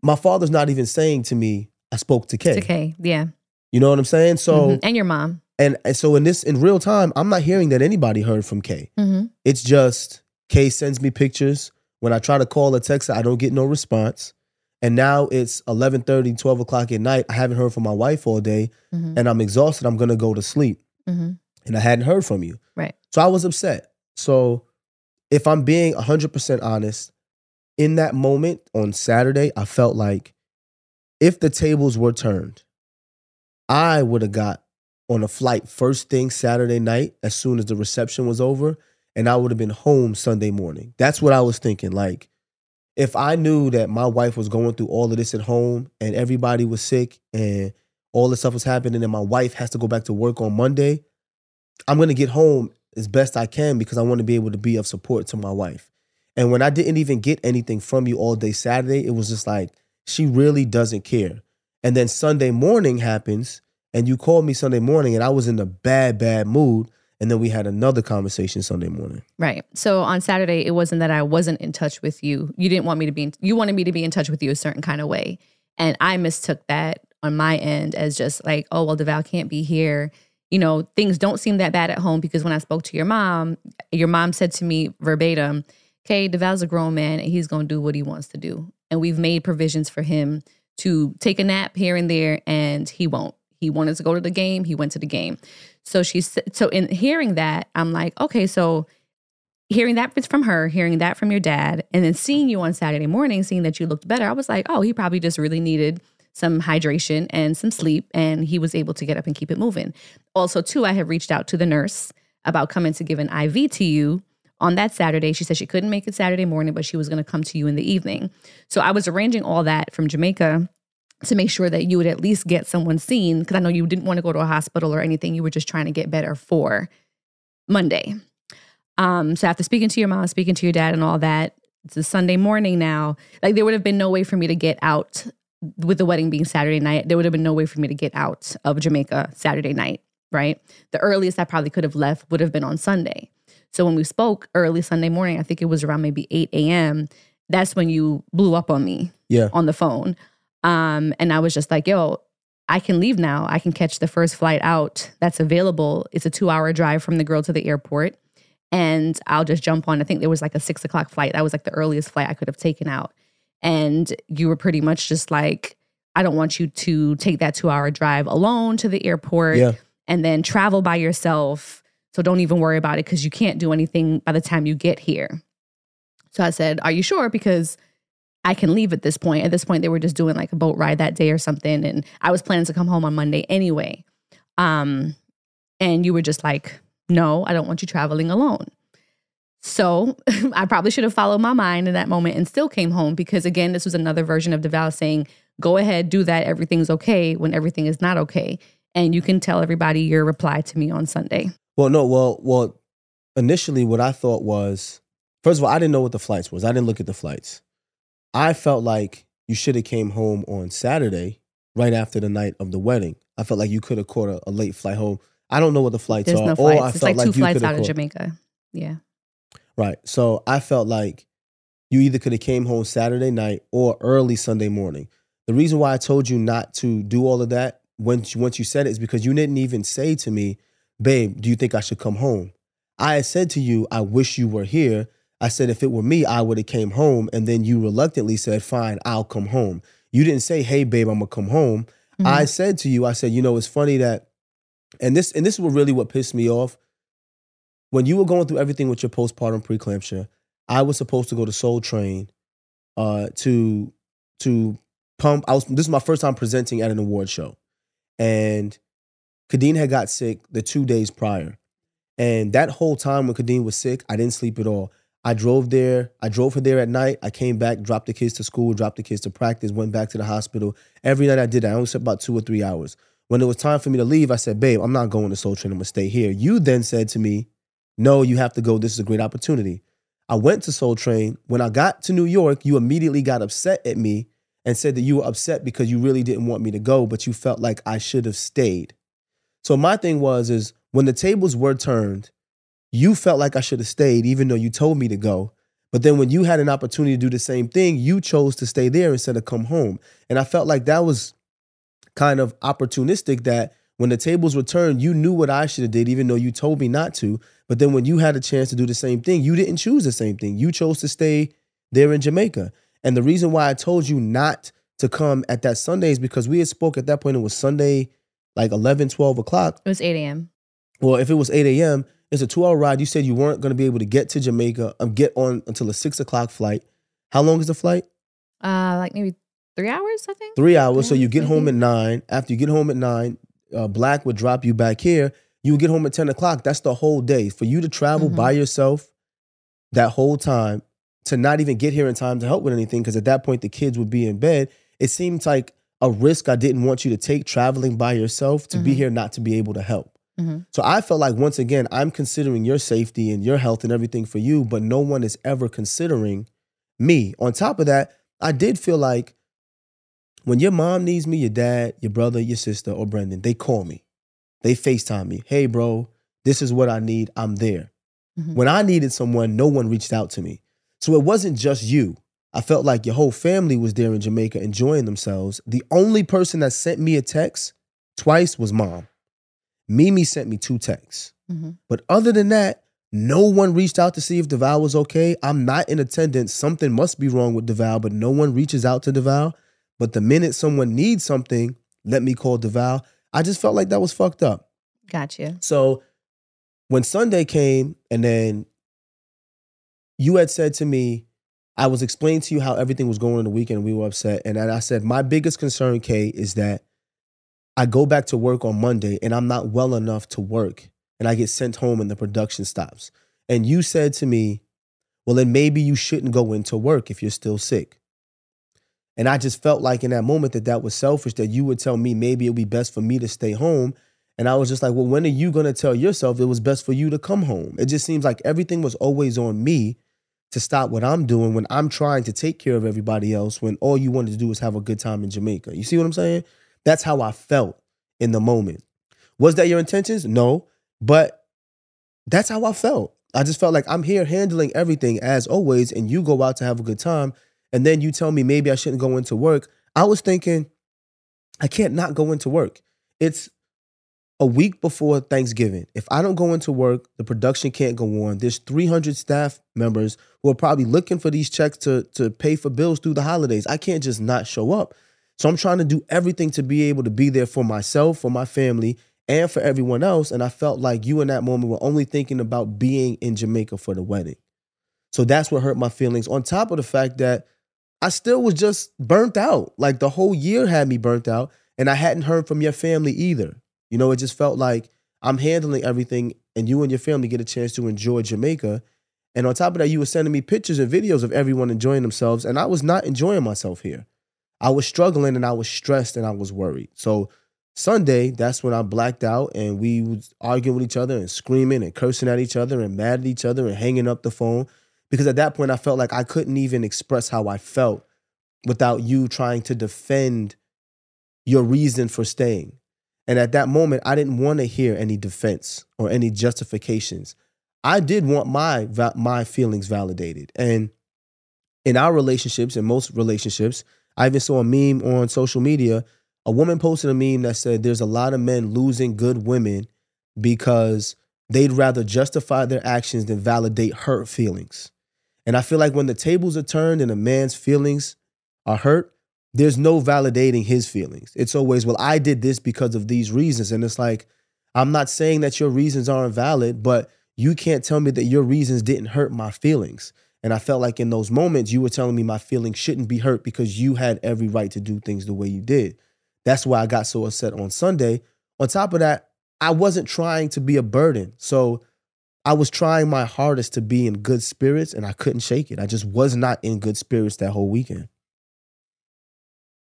My father's not even saying to me, I spoke to Kay. To Kay, yeah. You know what I'm saying? So mm-hmm. And your mom. And, and so in this, in real time, I'm not hearing that anybody heard from Kay. Mm-hmm. It's just Kay sends me pictures. When I try to call or text her, I don't get no response. And now it's eleven thirty, twelve o'clock at night. I haven't heard from my wife all day. Mm-hmm. And I'm exhausted. I'm going to go to sleep. Mm-hmm. And I hadn't heard from you. Right. So I was upset. So if I'm being one hundred percent honest, in that moment on Saturday, I felt like if the tables were turned, I would have got on a flight first thing Saturday night as soon as the reception was over, and I would have been home Sunday morning. That's what I was thinking. Like, if I knew that my wife was going through all of this at home and everybody was sick and all this stuff is happening and my wife has to go back to work on Monday, I'm going to get home as best I can because I want to be able to be of support to my wife. And when I didn't even get anything from you all day Saturday, it was just like, she really doesn't care. And then Sunday morning happens and you called me Sunday morning and I was in a bad, bad mood. And then we had another conversation Sunday morning. Right. So on Saturday, it wasn't that I wasn't in touch with you. You didn't want me to be, in, you wanted me to be in touch with you a certain kind of way. And I mistook that on my end as just like, oh, well, Deval can't be here. You know, things don't seem that bad at home, because when I spoke to your mom, your mom said to me verbatim, okay, Deval's a grown man and he's going to do what he wants to do. And we've made provisions for him to take a nap here and there, and he won't. He wanted to go to the game. He went to the game. So she, so in hearing that, I'm like, okay, so hearing that from her, hearing that from your dad, and then seeing you on Saturday morning, seeing that you looked better, I was like, oh, he probably just really needed some hydration and some sleep, and he was able to get up and keep it moving. Also, too, I had reached out to the nurse about coming to give an I V to you on that Saturday. She said she couldn't make it Saturday morning, but she was going to come to you in the evening. So I was arranging all that from Jamaica to make sure that you would at least get someone seen, because I know you didn't want to go to a hospital or anything. You were just trying to get better for Monday. Um, so after speaking to your mom, speaking to your dad and all that, it's a Sunday morning now. Like, there would have been no way for me to get out with the wedding being Saturday night. There would have been no way for me to get out of Jamaica Saturday night, right? The earliest I probably could have left would have been on Sunday. So when we spoke early Sunday morning, I think it was around maybe eight a.m., that's when you blew up on me yeah. on the phone. Um, and I was just like, yo, I can leave now. I can catch the first flight out that's available. It's a two-hour drive from the girl to the airport. And I'll just jump on. I think there was like a six o'clock flight. That was like the earliest flight I could have taken out. And you were pretty much just like, I don't want you to take that two-hour drive alone to the airport yeah. and then travel by yourself. So don't even worry about it, because you can't do anything by the time you get here. So I said, are you sure? Because I can leave at this point. At this point, they were just doing like a boat ride that day or something. And I was planning to come home on Monday anyway. Um, and you were just like, no, I don't want you traveling alone. So I probably should have followed my mind in that moment and still came home, because, again, this was another version of Deval saying, go ahead, do that. Everything's okay when everything is not okay. And you can tell everybody your reply to me on Sunday. Well, no, well, well, initially what I thought was, first of all, I didn't know what the flights was. I didn't look at the flights. I felt like you should have came home on Saturday right after the night of the wedding. I felt like you could have caught a, a late flight home. I don't know what the flights There's are. No flights. Or I it's felt like two like flights out of caught. Jamaica. Yeah. Right. So I felt like you either could have came home Saturday night or early Sunday morning. The reason why I told you not to do all of that once you, once you said it is because you didn't even say to me, babe, do you think I should come home? I had said to you, I wish you were here. I said, if it were me, I would have came home. And then you reluctantly said, fine, I'll come home. You didn't say, hey, babe, I'm going to come home. Mm-hmm. I said to you, I said, you know, it's funny that, and this and this was really what pissed me off. When you were going through everything with your postpartum preeclampsia, I was supposed to go to Soul Train uh, to, to pump. I was, this is my first time presenting at an award show. And Kadeen had got sick the two days prior. And that whole time when Kadeen was sick, I didn't sleep at all. I drove there. I drove her there at night. I came back, dropped the kids to school, dropped the kids to practice, went back to the hospital. Every night I did that. I only slept about two or three hours. When it was time for me to leave, I said, babe, I'm not going to Soul Train. I'm going to stay here. You then said to me, no, you have to go. This is a great opportunity. I went to Soul Train. When I got to New York, you immediately got upset at me and said that you were upset because you really didn't want me to go, but you felt like I should have stayed. So my thing was, is when the tables were turned, you felt like I should have stayed, even though you told me to go. But then when you had an opportunity to do the same thing, you chose to stay there instead of come home. And I felt like that was kind of opportunistic, that when the tables were turned, you knew what I should have did, even though you told me not to. But then when you had a chance to do the same thing, you didn't choose the same thing. You chose to stay there in Jamaica. And the reason why I told you not to come at that Sunday is because we had spoke at that point. It was Sunday, like eleven, twelve o'clock. It was eight a.m. Well, if it was eight a.m., it's a two-hour ride. You said you weren't going to be able to get to Jamaica, um, get on until a six o'clock flight. How long is the flight? Uh, like maybe three hours, I think. Three hours. Yeah, so you get maybe. home at nine. After you get home at nine, uh, Black would drop you back here. You would get home at ten o'clock. That's the whole day. For you to travel mm-hmm. by yourself that whole time, to not even get here in time to help with anything, because at that point the kids would be in bed, it seems like a risk I didn't want you to take traveling by yourself to mm-hmm. be here not to be able to help. Mm-hmm. So I felt like, once again, I'm considering your safety and your health and everything for you, but no one is ever considering me. On top of that, I did feel like when your mom needs me, your dad, your brother, your sister, or Brendan, they call me. They FaceTime me. Hey, bro, this is what I need. I'm there. Mm-hmm. When I needed someone, no one reached out to me. So it wasn't just you. I felt like your whole family was there in Jamaica enjoying themselves. The only person that sent me a text twice was mom. Mimi sent me two texts. Mm-hmm. But other than that, no one reached out to see if Deval was okay. I'm not in attendance. Something must be wrong with Deval, but no one reaches out to Deval. But the minute someone needs something, let me call Deval. I just felt like that was fucked up. Gotcha. So when Sunday came, and then you had said to me, I was explaining to you how everything was going on the weekend, and we were upset. And I said, my biggest concern, Kay, is that I go back to work on Monday and I'm not well enough to work and I get sent home and the production stops. And you said to me, well, then maybe you shouldn't go into work if you're still sick. And I just felt like in that moment that that was selfish, that you would tell me maybe it would be best for me to stay home. And I was just like, well, when are you going to tell yourself it was best for you to come home? It just seems like everything was always on me to stop what I'm doing when I'm trying to take care of everybody else when all you wanted to do was have a good time in Jamaica. You see what I'm saying? That's how I felt in the moment. Was that your intentions? No, but that's how I felt. I just felt like I'm here handling everything as always, and you go out to have a good time, and then you tell me maybe I shouldn't go into work. I was thinking, I can't not go into work. It's a week before Thanksgiving. If I don't go into work, the production can't go on. There's three hundred staff members who are probably looking for these checks to, to pay for bills through the holidays. I can't just not show up. So I'm trying to do everything to be able to be there for myself, for my family, and for everyone else. And I felt like you in that moment were only thinking about being in Jamaica for the wedding. So that's what hurt my feelings. On top of the fact that I still was just burnt out. Like the whole year had me burnt out. And I hadn't heard from your family either. You know, it just felt like I'm handling everything and you and your family get a chance to enjoy Jamaica. And on top of that, you were sending me pictures and videos of everyone enjoying themselves. And I was not enjoying myself here. I was struggling and I was stressed and I was worried. So Sunday, that's when I blacked out and we was arguing with each other and screaming and cursing at each other and mad at each other and hanging up the phone. Because at that point, I felt like I couldn't even express how I felt without you trying to defend your reason for staying. And at that moment, I didn't want to hear any defense or any justifications. I did want my, my feelings validated. And in our relationships, in most relationships, I even saw a meme on social media. A woman posted a meme that said there's a lot of men losing good women because they'd rather justify their actions than validate her feelings. And I feel like when the tables are turned and a man's feelings are hurt, there's no validating his feelings. It's always, well, I did this because of these reasons. And it's like, I'm not saying that your reasons aren't valid, but you can't tell me that your reasons didn't hurt my feelings. And I felt like in those moments, you were telling me my feelings shouldn't be hurt because you had every right to do things the way you did. That's why I got so upset on Sunday. On top of that, I wasn't trying to be a burden. So I was trying my hardest to be in good spirits and I couldn't shake it. I just was not in good spirits that whole weekend.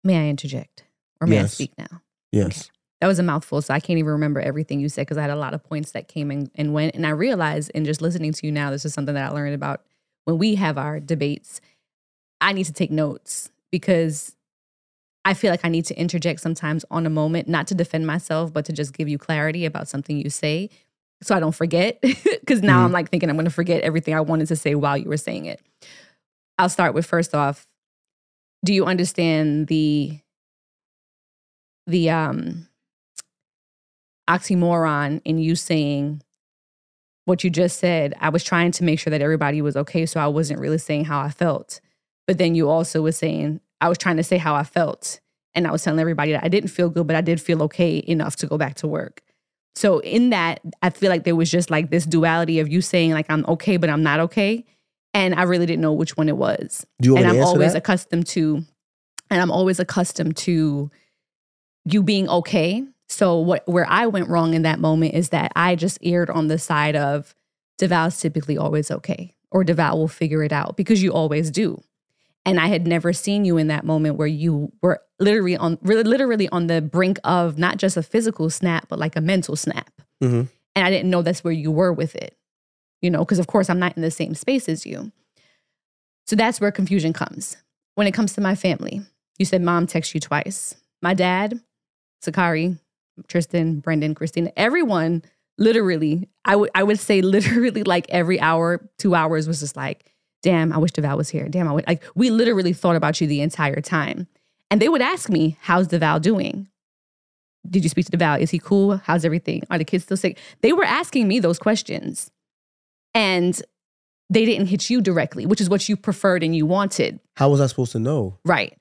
May I interject? Or may yes. I speak now? Yes. Okay. That was a mouthful, so I can't even remember everything you said because I had a lot of points that came and, and went. And I realized in just listening to you now, this is something that I learned about when we have our debates, I need to take notes because I feel like I need to interject sometimes on a moment, not to defend myself, but to just give you clarity about something you say so I don't forget because now mm-hmm. I'm like thinking I'm going to forget everything I wanted to say while you were saying it. I'll start with, first off, do you understand the the um, oxymoron in you saying what you just said? I was trying to make sure that everybody was okay, so I wasn't really saying how I felt. But then you also were saying, I was trying to say how I felt, and I was telling everybody that I didn't feel good, but I did feel okay enough to go back to work. So in that, I feel like there was just like this duality of you saying like, I'm okay, but I'm not okay. And I really didn't know which one it was. Do you want and to I'm always that? accustomed to, and I'm always accustomed to you being okay. So what where I went wrong in that moment is that I just erred on the side of Deval's typically always okay, or Deval will figure it out because you always do. And I had never seen you in that moment where you were literally on literally on the brink of not just a physical snap, but like a mental snap. Mm-hmm. And I didn't know that's where you were with it, you know, because of course I'm not in the same space as you. So that's where confusion comes. When it comes to my family, you said mom texts you twice. My dad, Sakari, Tristan, Brendan, Christina, everyone literally, I would I would say literally like every hour, two hours was just like, damn, I wish Deval was here. Damn, I would, like, we literally thought about you the entire time. And they would ask me, how's Deval doing? Did you speak to Deval? Is he cool? How's everything? Are the kids still sick? They were asking me those questions. And they didn't hit you directly, which is what you preferred and you wanted. How was I supposed to know? Right.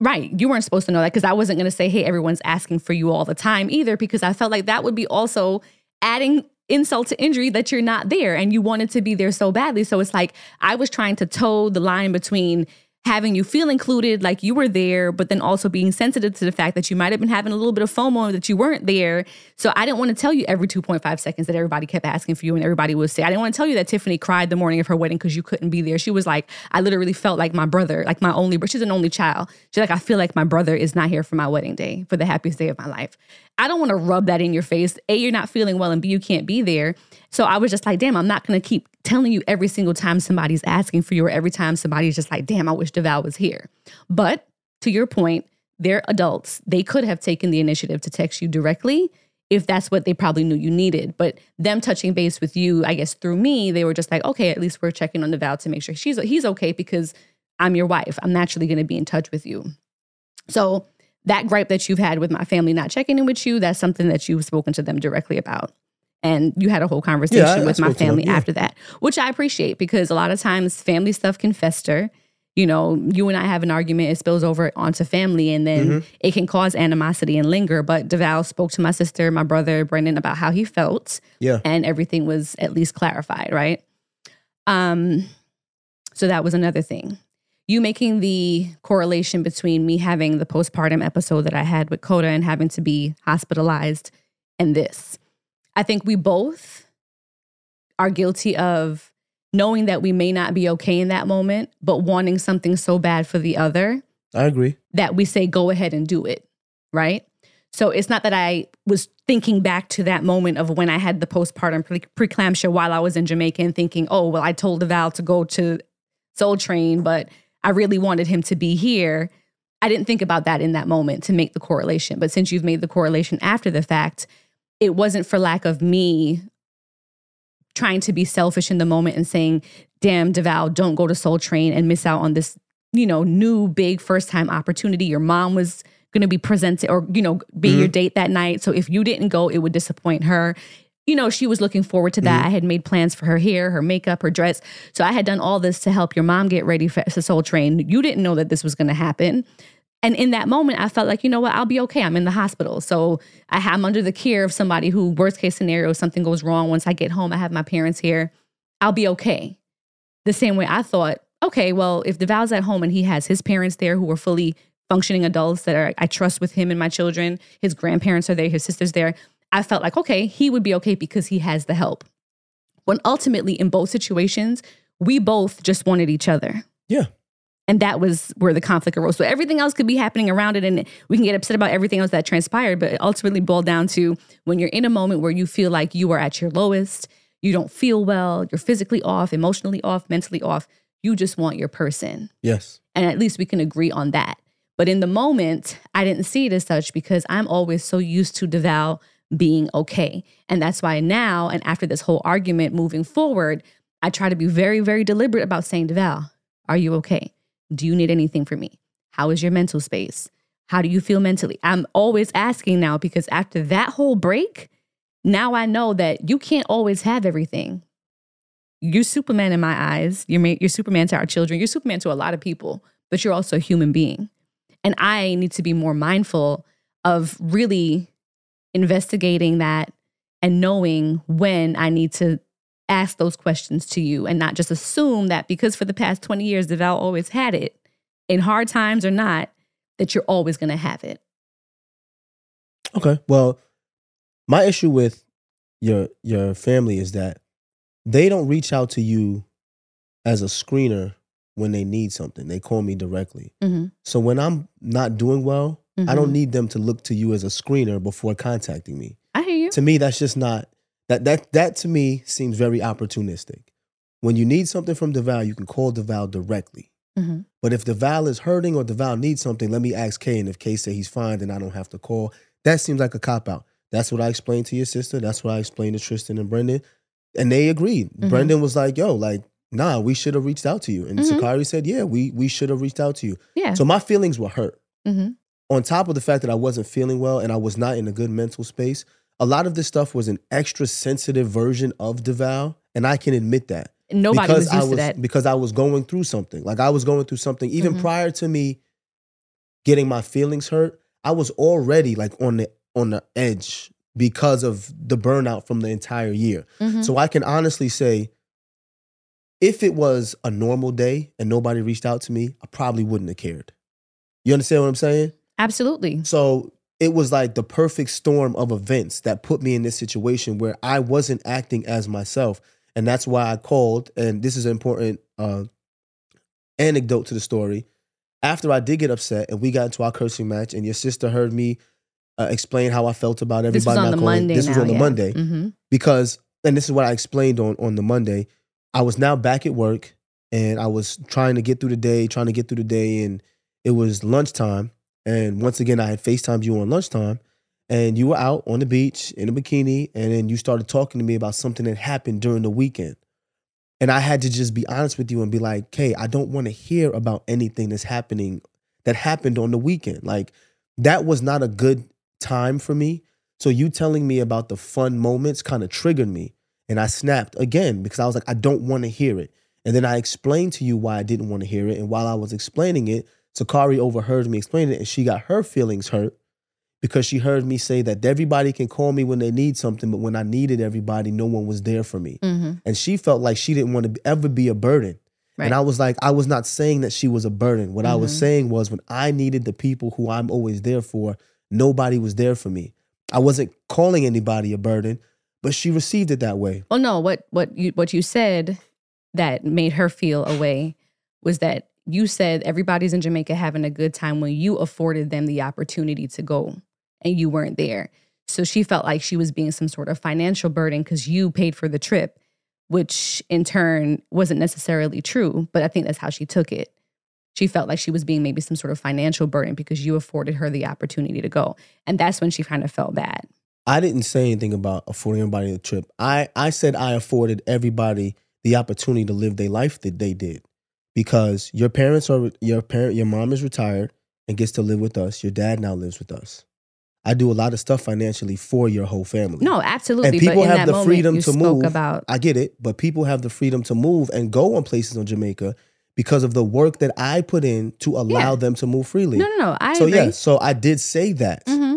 Right. You weren't supposed to know that, because I wasn't going to say, hey, everyone's asking for you all the time either, because I felt like that would be also adding insult to injury that you're not there and you wanted to be there so badly. So it's like I was trying to toe the line between having you feel included, like you were there, but then also being sensitive to the fact that you might have been having a little bit of FOMO that you weren't there. So I didn't want to tell you every two point five seconds that everybody kept asking for you and everybody would say, I didn't want to tell you that Tiffany cried the morning of her wedding because you couldn't be there. She was like, I literally felt like my brother, like my only, she's an only child. She's like, I feel like my brother is not here for my wedding day, for the happiest day of my life. I don't want to rub that in your face. A, you're not feeling well, and B, you can't be there. So I was just like, damn, I'm not going to keep telling you every single time somebody's asking for you or every time somebody's just like, damn, I wish Deval was here. But to your point, they're adults. They could have taken the initiative to text you directly if that's what they probably knew you needed. But them touching base with you, I guess through me, they were just like, okay, at least we're checking on Deval to make sure she's he's okay because I'm your wife. I'm naturally going to be in touch with you. So that gripe that you've had with my family not checking in with you, that's something that you've spoken to them directly about. And you had a whole conversation yeah, I, with I my family yeah. after that, which I appreciate because a lot of times family stuff can fester. You know, you and I have an argument, it spills over onto family, and then mm-hmm. it can cause animosity and linger. But Deval spoke to my sister, my brother, Brendan, about how he felt. Yeah. And everything was at least clarified, right? Um, so that was another thing. You making the correlation between me having the postpartum episode that I had with Coda and having to be hospitalized and this. I think we both are guilty of knowing that we may not be okay in that moment, but wanting something so bad for the other. I agree. That we say, go ahead and do it, right? So it's not that I was thinking back to that moment of when I had the postpartum pre- preeclampsia while I was in Jamaica and thinking, oh, well, I told Deval to go to Soul Train, but I really wanted him to be here. I didn't think about that in that moment to make the correlation. But since you've made the correlation after the fact, it wasn't for lack of me trying to be selfish in the moment and saying, damn, Deval, don't go to Soul Train and miss out on this, you know, new big first time opportunity. Your mom was going to be presented or, you know, be mm-hmm. your date that night. So if you didn't go, it would disappoint her. You know, she was looking forward to that. Mm-hmm. I had made plans for her hair, her makeup, her dress. So I had done all this to help your mom get ready for Soul Train. You didn't know that this was going to happen. And in that moment, I felt like, you know what, I'll be okay. I'm in the hospital. So I have, I'm under the care of somebody who, worst case scenario, something goes wrong. Once I get home, I have my parents here. I'll be okay. The same way I thought, okay, well, if Deval's at home and he has his parents there who are fully functioning adults that are I trust with him and my children, his grandparents are there, his sister's there, I felt like, okay, he would be okay because he has the help. When ultimately, in both situations, we both just wanted each other. Yeah. And that was where the conflict arose. So everything else could be happening around it, and we can get upset about everything else that transpired, but it ultimately boiled down to when you're in a moment where you feel like you are at your lowest, you don't feel well, you're physically off, emotionally off, mentally off, you just want your person. Yes. And at least we can agree on that. But in the moment, I didn't see it as such because I'm always so used to Deval being okay. And that's why now, and after this whole argument moving forward, I try to be very, very deliberate about saying, Deval, are you okay? Do you need anything from me? How is your mental space? How do you feel mentally? I'm always asking now because after that whole break, now I know that you can't always have everything. You're Superman in my eyes. You're, you're Superman to our children. You're Superman to a lot of people, but you're also a human being. And I need to be more mindful of really investigating that and knowing when I need to ask those questions to you and not just assume that because for the past twenty years, Deval always had it, in hard times or not, that you're always going to have it. Okay. Well, my issue with your your family is that they don't reach out to you as a screener when they need something. They call me directly. Mm-hmm. So when I'm not doing well, mm-hmm. I don't need them to look to you as a screener before contacting me. I hear you. To me, that's just not, that that that to me seems very opportunistic. When you need something from Deval, you can call Deval directly. Mm-hmm. But if Deval is hurting or Deval needs something, let me ask K, and if K says he's fine, then I don't have to call. That seems like a cop-out. That's what I explained to your sister. That's what I explained to Tristan and Brendan. And they agreed. Mm-hmm. Brendan was like, yo, like, nah, we should have reached out to you. And mm-hmm. Sakari said, yeah, we we should have reached out to you. Yeah. So my feelings were hurt. Mm-hmm. On top of the fact that I wasn't feeling well and I was not in a good mental space, a lot of this stuff was an extra sensitive version of Deval, and I can admit that. Nobody was used to that. Because I was going through something. Like, I was going through something. Even mm-hmm. prior to me getting my feelings hurt, I was already, like, on the on the edge because of the burnout from the entire year. Mm-hmm. So I can honestly say, if it was a normal day and nobody reached out to me, I probably wouldn't have cared. You understand what I'm saying? Absolutely. So it was like the perfect storm of events that put me in this situation where I wasn't acting as myself. And that's why I called, and this is an important uh, anecdote to the story. After I did get upset and we got into our cursing match and your sister heard me uh, explain how I felt about everybody. This was on the Monday. This was on the Monday. Mm-hmm. Because, and this is what I explained on, on the Monday, I was now back at work and I was trying to get through the day, trying to get through the day, and it was lunchtime. And once again, I had FaceTimed you on lunchtime, and you were out on the beach in a bikini, and then you started talking to me about something that happened during the weekend. And I had to just be honest with you and be like, "Hey, I don't want to hear about anything that's happening, that happened on the weekend. Like, that was not a good time for me. So you telling me about the fun moments kind of triggered me." And I snapped again because I was like, I don't want to hear it. And then I explained to you why I didn't want to hear it. And while I was explaining it, Sakari overheard me explain it, and she got her feelings hurt because she heard me say that everybody can call me when they need something, but when I needed everybody, no one was there for me. Mm-hmm. And she felt like she didn't want to ever be a burden. Right. And I was like, I was not saying that she was a burden. What mm-hmm. I was saying was, when I needed the people who I'm always there for, nobody was there for me. I wasn't calling anybody a burden. But she received it that way. Well, no, what what you what you said that made her feel a way was that you said everybody's in Jamaica having a good time when you afforded them the opportunity to go and you weren't there. So she felt like she was being some sort of financial burden because you paid for the trip, which in turn wasn't necessarily true, but I think that's how she took it. She felt like she was being maybe some sort of financial burden because you afforded her the opportunity to go. And that's when she kind of felt bad. I didn't say anything about affording everybody the trip. I, I said I afforded everybody the opportunity to live their life that they did, because your parents are your parent. Your mom is retired and gets to live with us. Your dad now lives with us. I do a lot of stuff financially for your whole family. No, absolutely. And people but in have that the moment, freedom you to spoke move. About... I get it, but people have the freedom to move and go on places in Jamaica because of the work that I put in to allow yeah. them to move freely. No, no, no. I so agree. yeah. So I did say that. Mm-hmm.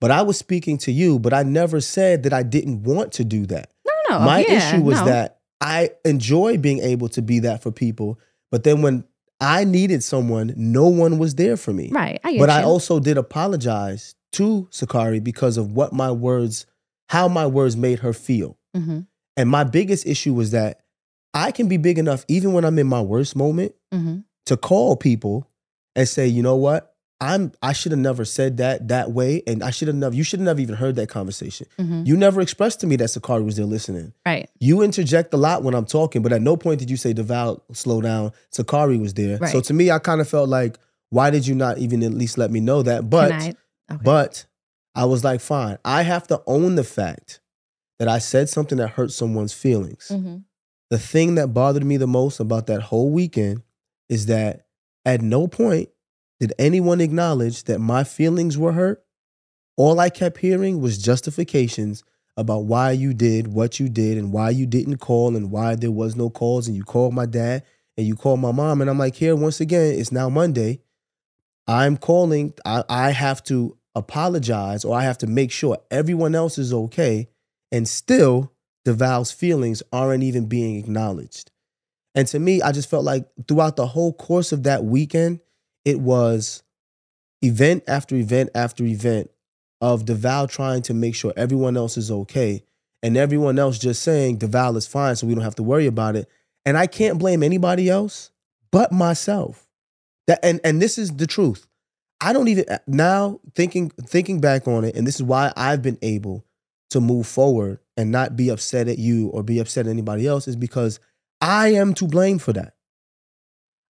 But I was speaking to you, but I never said that I didn't want to do that. No, no, My yeah, issue was no. that I enjoy being able to be that for people, but then when I needed someone, no one was there for me. Right, I get But you. I also did apologize to Sakari because of what my words, how my words made her feel. Mm-hmm. And my biggest issue was that I can be big enough, even when I'm in my worst moment, mm-hmm. to call people and say, you know what? I'm, I should have never said that that way, and I should have never, you should have never even heard that conversation. Mm-hmm. You never expressed to me that Sakari was there listening. Right. You interject a lot when I'm talking, but at no point did you say, Deval, slow down, Sakari was there. Right. So to me, I kind of felt like, why did you not even at least let me know that? But, I? Okay. but I was like, fine, I have to own the fact that I said something that hurt someone's feelings. Mm-hmm. The thing that bothered me the most about that whole weekend is that at no point did anyone acknowledge that my feelings were hurt. All I kept hearing was justifications about why you did what you did and why you didn't call and why there was no calls, and you called my dad and you called my mom. And I'm like, here, once again, it's now Monday. I'm calling. I, I have to apologize, or I have to make sure everyone else is okay. And still, Deval's feelings aren't even being acknowledged. And to me, I just felt like throughout the whole course of that weekend, it was event after event after event of Deval trying to make sure everyone else is okay, and everyone else just saying Deval is fine so we don't have to worry about it. And I can't blame anybody else but myself. That and and this is the truth. I don't even now thinking thinking back on it, and this is why I've been able to move forward and not be upset at you or be upset at anybody else, is because I am to blame for that.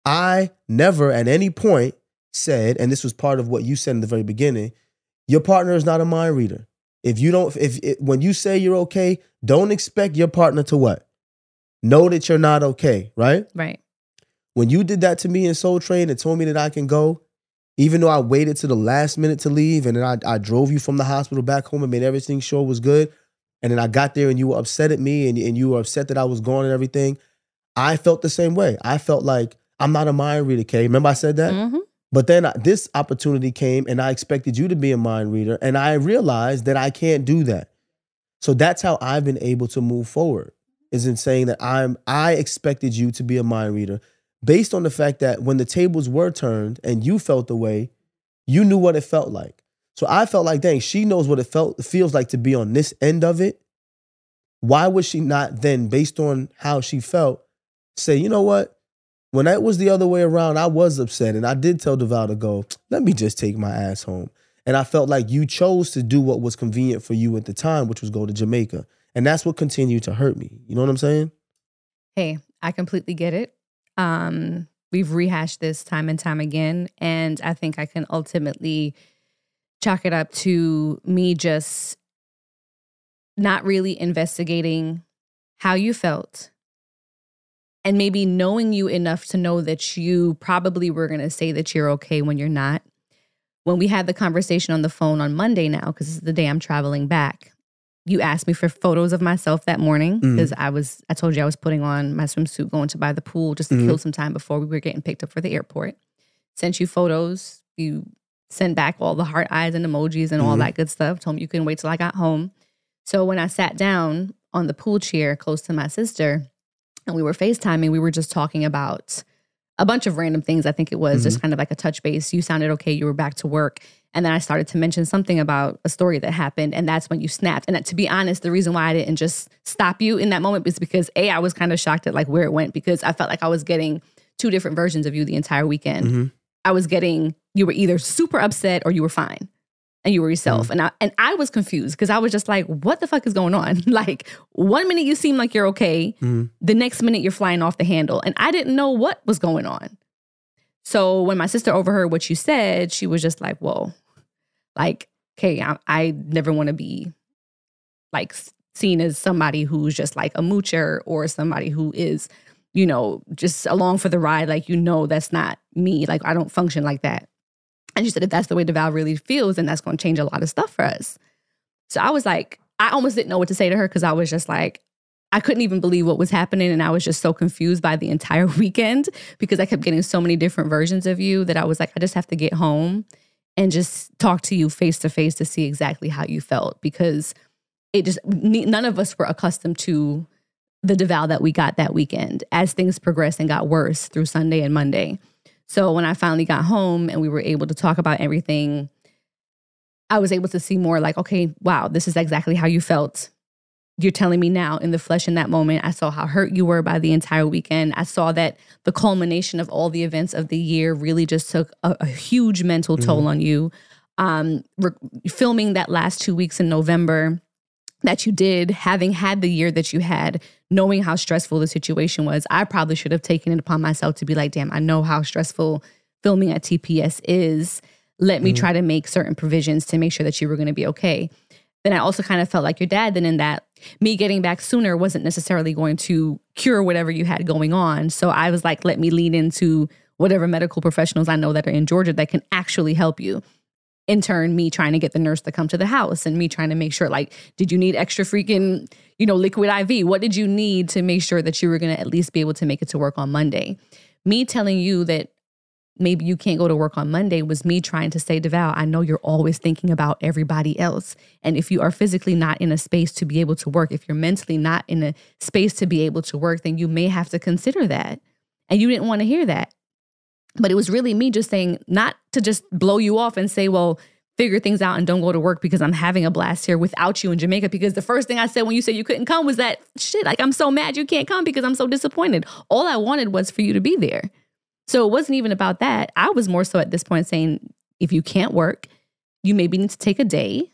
I never at any point said, and this was part of what you said in the very beginning, your partner is not a mind reader. If you don't, if it, when you say you're okay, don't expect your partner to what? Know that you're not okay, right? Right. When you did that to me in Soul Train and told me that I can go, even though I waited to the last minute to leave, and then I, I drove you from the hospital back home and made everything sure was good, and then I got there and you were upset at me and, and you were upset that I was gone and everything, I felt the same way. I felt like, I'm not a mind reader, Kay. Remember I said that? Mm-hmm. But then I, this opportunity came and I expected you to be a mind reader, and I realized that I can't do that. So that's how I've been able to move forward, is in saying that I'm, I expected you to be a mind reader based on the fact that when the tables were turned and you felt the way, you knew what it felt like. So I felt like, dang, she knows what it felt feels like to be on this end of it. Why would she not then, based on how she felt, say, you know what? When that was the other way around, I was upset, and I did tell Deval to go, let me just take my ass home. And I felt like you chose to do what was convenient for you at the time, which was go to Jamaica. And that's what continued to hurt me. You know what I'm saying? Hey, I completely get it. Um, we've rehashed this time and time again, and I think I can ultimately chalk it up to me just not really investigating how you felt. And maybe knowing you enough to know that you probably were going to say that you're okay when you're not. When we had the conversation on the phone on Monday now, because this is the day I'm traveling back, you asked me for photos of myself that morning because mm. I was, I told you I was putting on my swimsuit, going to by the pool just to mm. kill some time before we were getting picked up for the airport. Sent you photos. You sent back all the heart eyes and emojis and mm. all that good stuff. Told me you couldn't wait till I got home. So when I sat down on the pool chair close to my sister, and we were FaceTiming, we were just talking about a bunch of random things. I think it was mm-hmm. just kind of like a touch base. You sounded okay. You were back to work. And then I started to mention something about a story that happened. And that's when you snapped. And that, to be honest, the reason why I didn't just stop you in that moment was because A, I was kind of shocked at like where it went, because I felt like I was getting two different versions of you the entire weekend. Mm-hmm. I was getting, you were either super upset or you were fine. And you were yourself. Mm-hmm. And I and I was confused because I was just like, what the fuck is going on? Like, one minute you seem like you're okay. Mm-hmm. The next minute you're flying off the handle. And I didn't know what was going on. So when my sister overheard what you said, she was just like, whoa. Like, okay, I, I never want to be like seen as somebody who's just like a moocher or somebody who is, you know, just along for the ride. Like, you know, that's not me. Like, I don't function like that. And she said, if that's the way Deval really feels, then that's going to change a lot of stuff for us. So I was like, I almost didn't know what to say to her because I was just like, I couldn't even believe what was happening. And I was just so confused by the entire weekend because I kept getting so many different versions of you that I was like, I just have to get home and just talk to you face to face to see exactly how you felt, because it just, none of us were accustomed to the Deval that we got that weekend as things progressed and got worse through Sunday and Monday. So when I finally got home and we were able to talk about everything, I was able to see more like, okay, wow, this is exactly how you felt. You're telling me now in the flesh in that moment. I saw how hurt you were by the entire weekend. I saw that the culmination of all the events of the year really just took a, a huge mental toll mm-hmm. on you. Um, re- filming that last two weeks in November that you did, having had the year that you had, knowing how stressful the situation was, I probably should have taken it upon myself to be like, damn, I know how stressful filming at T P S is. Let me mm-hmm. try to make certain provisions to make sure that you were going to be okay. Then I also kind of felt like your dad, then in that me getting back sooner wasn't necessarily going to cure whatever you had going on. So I was like, let me lean into whatever medical professionals I know that are in Georgia that can actually help you. In turn, me trying to get the nurse to come to the house and me trying to make sure, like, did you need extra freaking, you know, liquid I V? What did you need to make sure that you were going to at least be able to make it to work on Monday? Me telling you that maybe you can't go to work on Monday was me trying to say, Deval, I know you're always thinking about everybody else. And if you are physically not in a space to be able to work, if you're mentally not in a space to be able to work, then you may have to consider that. And you didn't want to hear that. But it was really me just saying, not to just blow you off and say, well, figure things out and don't go to work because I'm having a blast here without you in Jamaica. Because the first thing I said when you said you couldn't come was that shit, like, I'm so mad you can't come because I'm so disappointed. All I wanted was for you to be there. So it wasn't even about that. I was more so at this point saying, if you can't work, you maybe need to take a day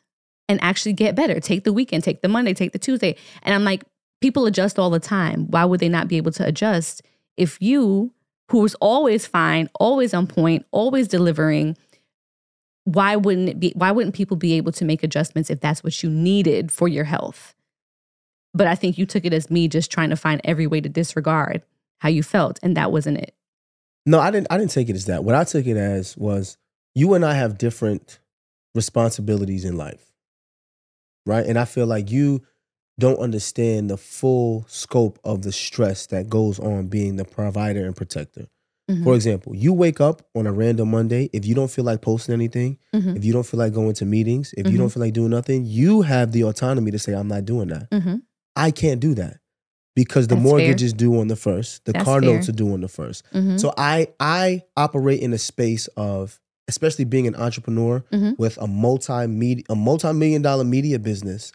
and actually get better. Take the weekend, take the Monday, take the Tuesday. And I'm like, people adjust all the time. Why would they not be able to adjust if you, who was always fine, always on point, always delivering, why wouldn't it be, why wouldn't people be able to make adjustments if that's what you needed for your health? But I think you took it as me just trying to find every way to disregard how you felt, and that wasn't it. No, I didn't I didn't take it as that. What I took it as was, you and I have different responsibilities in life, right? And I feel like you don't understand the full scope of the stress that goes on being the provider and protector. Mm-hmm. For example, you wake up on a random Monday, if you don't feel like posting anything, mm-hmm. if you don't feel like going to meetings, if mm-hmm. you don't feel like doing nothing, you have the autonomy to say, I'm not doing that. Mm-hmm. I can't do that because the That's mortgage fair. Is due on the first, the That's car fair. Notes are due on the first. Mm-hmm. So I, I operate in a space of, especially being an entrepreneur mm-hmm. with a multi-media, a multi-million dollar media business,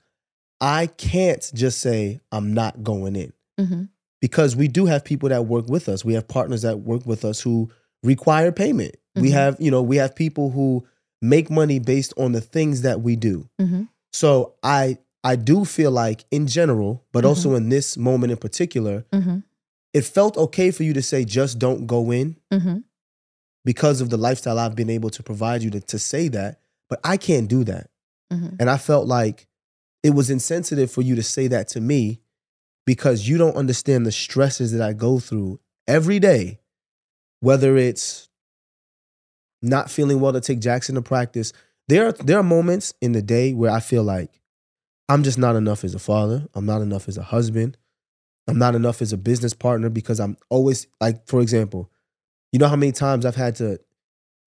I can't just say I'm not going in mm-hmm. because we do have people that work with us. We have partners that work with us who require payment. Mm-hmm. We have, you know, we have people who make money based on the things that we do. Mm-hmm. So I, I do feel like in general, but mm-hmm. also in this moment in particular, mm-hmm. it felt okay for you to say, just don't go in mm-hmm. because of the lifestyle I've been able to provide you to, to say that, but I can't do that. Mm-hmm. And I felt like it was insensitive for you to say that to me because you don't understand the stresses that I go through every day, whether it's not feeling well to take Jackson to practice. There are, there are moments in the day where I feel like I'm just not enough as a father. I'm not enough as a husband. I'm not enough as a business partner because I'm always, like, for example, you know how many times I've had to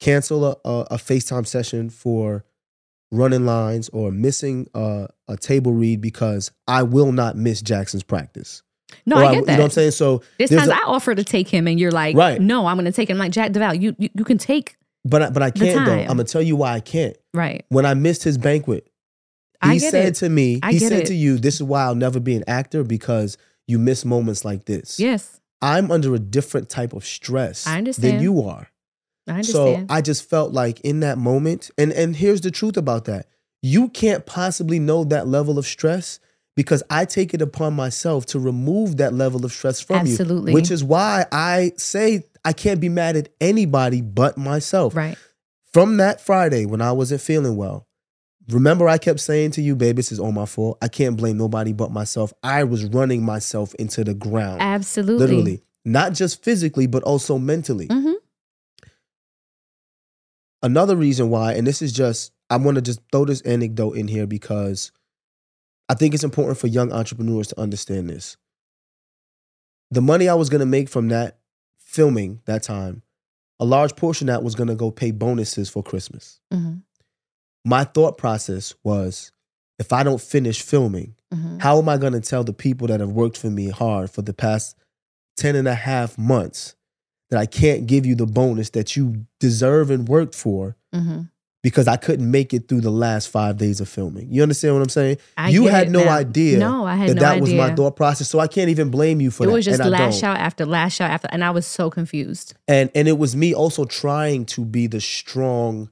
cancel a, a, a FaceTime session for running lines or missing uh, a table read because I will not miss Jackson's practice. No, or I get I, that. You know what I'm saying? So there's times a, I offer to take him and you're like, right. no, I'm going to take him. I'm like, Jack Deval, you, you you can take But I, but I can't though. I'm going to tell you why I can't. Right. When I missed his banquet, he I get said it. to me, I he said it. to you, this is why I'll never be an actor because you miss moments like this. Yes. I'm under a different type of stress I understand. than you are. I so I just felt like in that moment, and, and here's the truth about that. You can't possibly know that level of stress because I take it upon myself to remove that level of stress from Absolutely. you. Which is why I say I can't be mad at anybody but myself. Right. From that Friday when I wasn't feeling well, remember I kept saying to you, babe, this is all my fault. I can't blame nobody but myself. I was running myself into the ground. Absolutely. Literally. Not just physically, but also mentally. Mm-hmm. Another reason why, and this is just, I want to just throw this anecdote in here because I think it's important for young entrepreneurs to understand this. The money I was going to make from that filming that time, a large portion of that was going to go pay bonuses for Christmas. Mm-hmm. My thought process was, if I don't finish filming, mm-hmm. how am I going to tell the people that have worked for me hard for the past ten and a half months that I can't give you the bonus that you deserve and worked for mm-hmm. because I couldn't make it through the last five days of filming. You understand what I'm saying? I you had no now. idea no, I had that no that idea. was my thought process, so I can't even blame you for it that. It was just and lash out after lash out after, and I was so confused. And and it was me also trying to be the strong,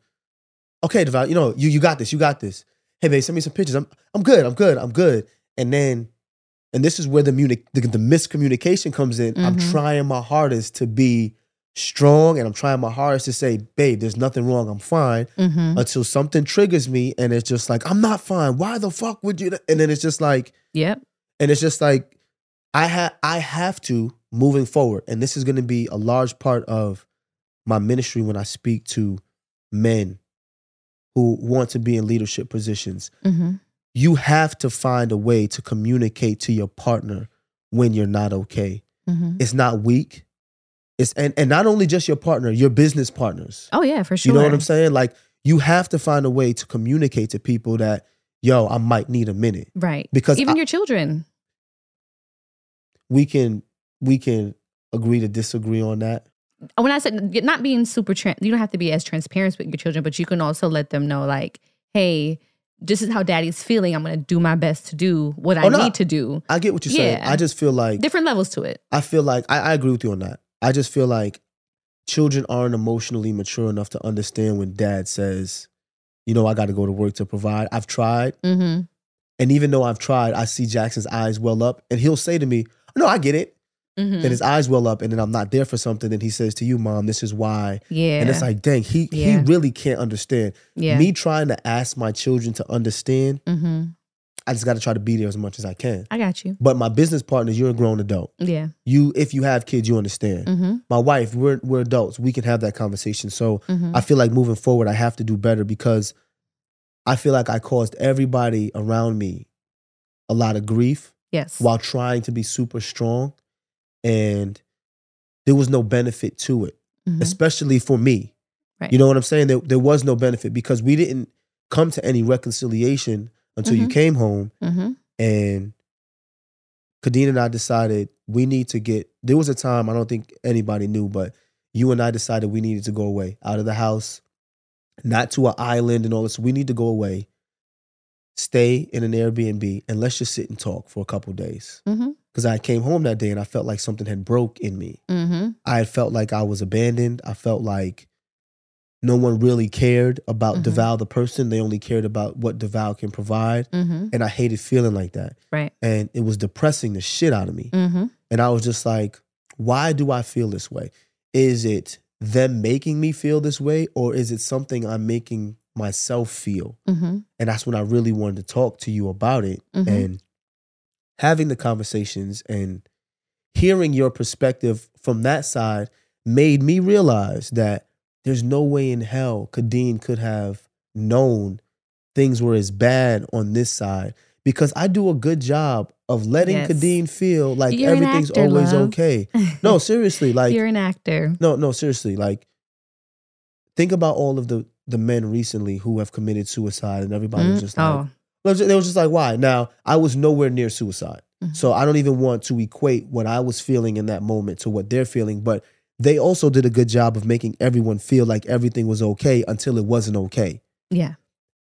okay, Deval, you know, you you got this, you got this. Hey, babe, send me some pictures. I'm I'm good, I'm good, I'm good. And then And this is where the, muni- the, the miscommunication comes in. Mm-hmm. I'm trying my hardest to be strong and I'm trying my hardest to say, babe, there's nothing wrong. I'm fine. Mm-hmm. Until something triggers me and it's just like, I'm not fine. Why the fuck would you? And then it's just like, yep. And it's just like, I, ha- I have to moving forward. And this is going to be a large part of my ministry when I speak to men who want to be in leadership positions. Mm-hmm. You have to find a way to communicate to your partner when you're not okay. Mm-hmm. It's not weak. It's and, and not only just your partner, your business partners. Oh, yeah, for sure. You know what I'm saying? Like, you have to find a way to communicate to people that, yo, I might need a minute. Right. Because even I, your children. We can we can agree to disagree on that. When I said not being super, tra- you don't have to be as transparent with your children, but you can also let them know, like, hey, this is how daddy's feeling. I'm going to do my best to do what I oh, no, need to do. I get what you're yeah. saying. I just feel like... Different levels to it. I feel like... I, I agree with you on that. I just feel like children aren't emotionally mature enough to understand when dad says, you know, I got to go to work to provide. I've tried. Mm-hmm. And even though I've tried, I see Jackson's eyes well up. And he'll say to me, no, I get it. Mm-hmm. Then his eyes well up and then I'm not there for something. Then he says to you, Mom, this is why. Yeah. And it's like, dang, he, yeah. he really can't understand. Yeah. Me trying to ask my children to understand, mm-hmm. I just got to try to be there as much as I can. I got you. But my business partners, you're a grown adult. Yeah. You, if you have kids, you understand. Mm-hmm. My wife, we're we're adults. We can have that conversation. So mm-hmm. I feel like moving forward, I have to do better because I feel like I caused everybody around me a lot of grief. Yes. While trying to be super strong, and there was no benefit to it, mm-hmm. especially for me. Right. You know what I'm saying? There, there was no benefit because we didn't come to any reconciliation until mm-hmm. you came home, mm-hmm. and Kadeen and I decided we need to get, there was a time, I don't think anybody knew, but you and I decided we needed to go away, out of the house, not to an island and all this. We need to go away, stay in an Airbnb, and let's just sit and talk for a couple of days. Because mm-hmm. I came home that day and I felt like something had broke in me. Mm-hmm. I had felt like I was abandoned. I felt like no one really cared about mm-hmm. Deval the person. They only cared about what Deval can provide. Mm-hmm. And I hated feeling like that. Right. And it was depressing the shit out of me. Mm-hmm. And I was just like, why do I feel this way? Is it them making me feel this way? Or is it something I'm making myself feel? Mm-hmm. And that's when I really wanted to talk to you about it. Mm-hmm. And having the conversations and hearing your perspective from that side made me realize that there's no way in hell Kadeen could have known things were as bad on this side because I do a good job of letting yes. Kadeen feel like You're everything's an actor, always love. Okay. No, seriously, like You're an actor. No, no, seriously, like think about all of the the men recently who have committed suicide and everybody mm-hmm. was just like, oh. they was just like, why? Now, I was nowhere near suicide. Mm-hmm. So I don't even want to equate what I was feeling in that moment to what they're feeling, but they also did a good job of making everyone feel like everything was okay until it wasn't okay. Yeah.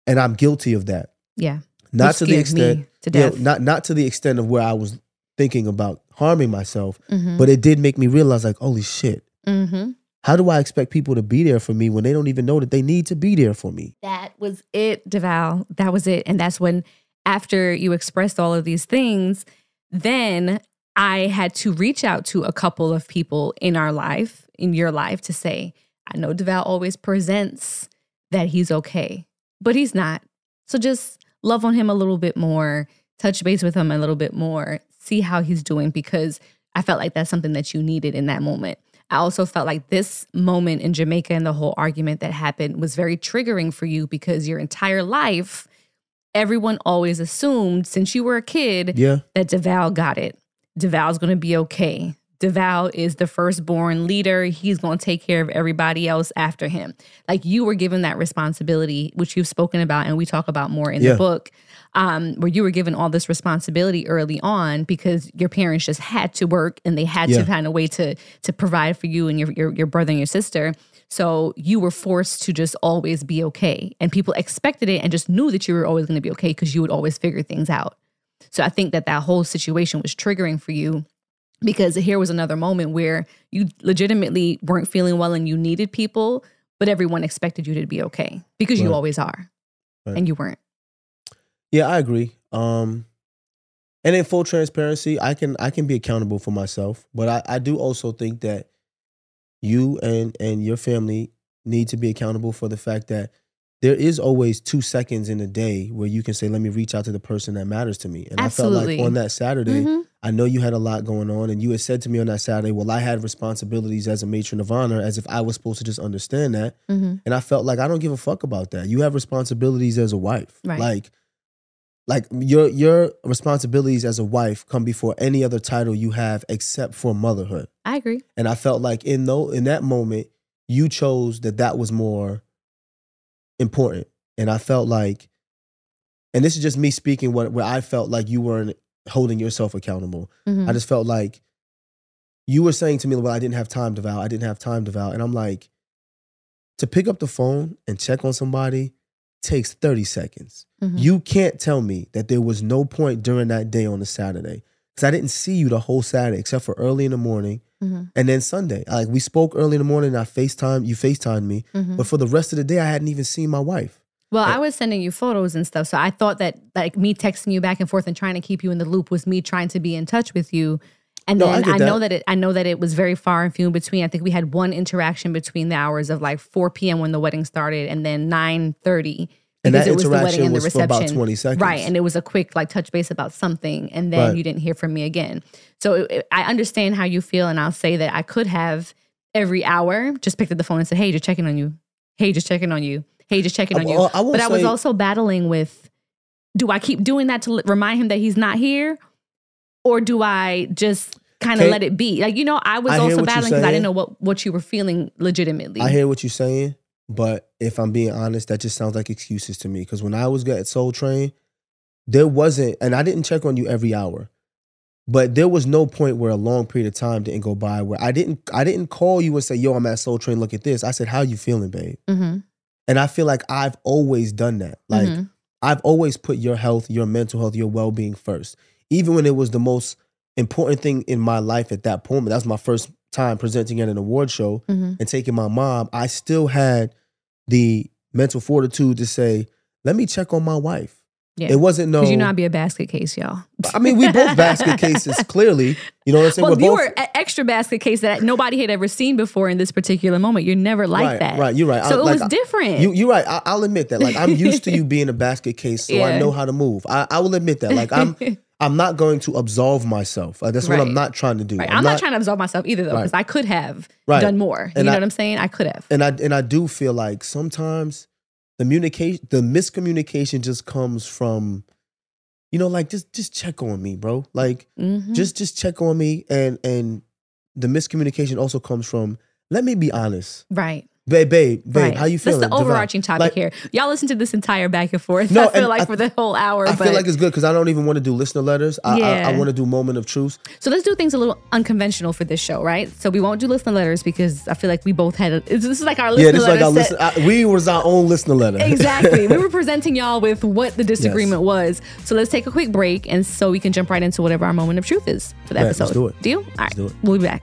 And I'm guilty of that. Yeah. Not Which to the extent to death. You know, not not to the extent of where I was thinking about harming myself, mm-hmm. but it did make me realize like, holy shit. Mm-hmm. How do I expect people to be there for me when they don't even know that they need to be there for me? That was it, Deval. That was it. And that's when after you expressed all of these things, then I had to reach out to a couple of people in our life, in your life, to say, I know Deval always presents that he's okay, but he's not. So just love on him a little bit more, touch base with him a little bit more, see how he's doing, because I felt like that's something that you needed in that moment. I also felt like this moment in Jamaica and the whole argument that happened was very triggering for you because your entire life, everyone always assumed since you were a kid yeah. that Deval got it. Deval's going to be okay. Deval is the firstborn leader. He's going to take care of everybody else after him. Like you were given that responsibility, which you've spoken about and we talk about more in yeah. the book, um, where you were given all this responsibility early on because your parents just had to work and they had yeah. to find a way to to provide for you and your, your your brother and your sister. So you were forced to just always be okay. And people expected it and just knew that you were always going to be okay because you would always figure things out. So I think that that whole situation was triggering for you because here was another moment where you legitimately weren't feeling well and you needed people, but everyone expected you to be okay because right. you always are right. and you weren't. Yeah, I agree. Um, and in full transparency, I can I can be accountable for myself, but I, I do also think that you and, and your family need to be accountable for the fact that there is always two seconds in a day where you can say, let me reach out to the person that matters to me. And Absolutely. I felt like on that Saturday, mm-hmm. I know you had a lot going on and you had said to me on that Saturday, well, I had responsibilities as a matron of honor as if I was supposed to just understand that. Mm-hmm. And I felt like I don't give a fuck about that. You have responsibilities as a wife. Right. Like, like your your responsibilities as a wife come before any other title you have except for motherhood. I agree. And I felt like in, those, in that moment, you chose that that was more important. And I felt like, and this is just me speaking what where I felt like you weren't holding yourself accountable. Mm-hmm. I just felt like you were saying to me, well, I didn't have time to vow. I didn't have time to vow. And I'm like, to pick up the phone and check on somebody takes thirty seconds. Mm-hmm. You can't tell me that there was no point during that day on a Saturday because I didn't see you the whole Saturday except for early in the morning. Mm-hmm. And then Sunday, like we spoke early in the morning. I FaceTimed, you FaceTimed me. Mm-hmm. But for the rest of the day, I hadn't even seen my wife. Well, and I was sending you photos and stuff. So I thought that like me texting you back and forth and trying to keep you in the loop was me trying to be in touch with you. And no, then I, I know that. that it I know that it was very far and few in between. I think we had one interaction between the hours of like four p m when the wedding started and then nine thirty. And that it was interaction the wedding and was the reception. For about twenty seconds. Right, and it was a quick like touch base about something, and then right. you didn't hear from me again. So it, it, I understand how you feel, and I'll say that I could have every hour just picked up the phone and said, hey, just checking on you. Hey, just checking on you. Hey, just checking on I, you. I, I but say, I was also battling with, do I keep doing that to remind him that he's not here? Or do I just kind of let it be? Like, you know, I was I also battling because I didn't know what, what you were feeling legitimately. I hear what you're saying, but if I'm being honest, that just sounds like excuses to me. Because when I was at Soul Train, there wasn't, and I didn't check on you every hour, but there was no point where a long period of time didn't go by where I didn't I didn't call you and say, yo, I'm at Soul Train, look at this. I said, how you feeling, babe? Mm-hmm. And I feel like I've always done that. Like, mm-hmm. I've always put your health, your mental health, your well-being first. Even when it was the most important thing in my life at that moment, that was my first time presenting at an award show mm-hmm. and taking my mom, I still had the mental fortitude to say, let me check on my wife. Yeah. It wasn't no... Because you know I'd be a basket case, y'all. I mean, we both basket cases, clearly. You know what I'm saying? Well, we're you both, were an extra basket case that nobody had ever seen before in this particular moment. You're never like right, that. Right, you're right. So I, it like, was different. You, you're right. I, I'll admit that. Like, I'm used to you being a basket case, so yeah. I know how to move. I, I will admit that. Like, I'm... I'm not going to absolve myself. Uh, that's right. what I'm not trying to do. Right. I'm, I'm not, not trying to absolve myself either, though, because right. I could have right. done more. And you know I, what I'm saying? I could have. And I and I do feel like sometimes the communication, the miscommunication, just comes from, you know, like just just check on me, bro. Like mm-hmm. just just check on me, and and the miscommunication also comes from let me be honest, right? Babe, babe, babe, right. how you feeling? That's the overarching Deval? Topic like, here. Y'all listen to this entire back and forth, no, I feel like, I, for the whole hour. I but... feel like it's good because I don't even want to do listener letters. I, yeah. I, I want to do moment of truth. So let's do things a little unconventional for this show, right? So we won't do listener letters because I feel like we both had... A, this is like our listener yeah, this letter. Like set. Listen, I, we was our own listener letter. Exactly. We were presenting y'all with what the disagreement yes. was. So let's take a quick break and so we can jump right into whatever our moment of truth is for the right, episode. Let's do it. Deal? All right. Do it. We'll be back.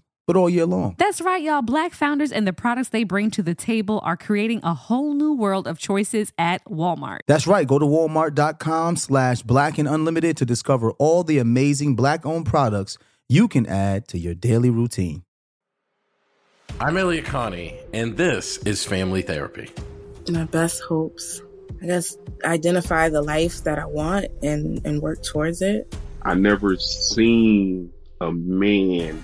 but all year long. That's right, y'all. Black founders and the products they bring to the table are creating a whole new world of choices at Walmart. That's right. Go to walmart.com slash black and unlimited to discover all the amazing Black-owned products you can add to your daily routine. I'm Elliot Connie, and this is Family Therapy. My best hopes, I guess, identify the life that I want and, and work towards it. I never seen a man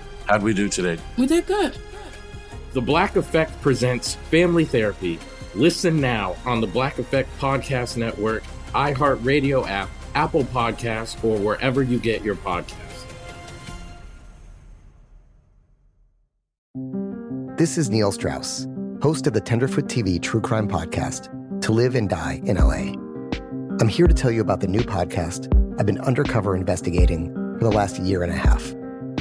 how'd we do today? We did good. The Black Effect presents Family Therapy. Listen now on the Black Effect Podcast Network, iHeartRadio app, Apple Podcasts, or wherever you get your podcasts. This is Neil Strauss, host of the Tenderfoot T V True Crime Podcast, To Live and Die in L A. I'm here to tell you about the new podcast I've been undercover investigating for the last year and a half.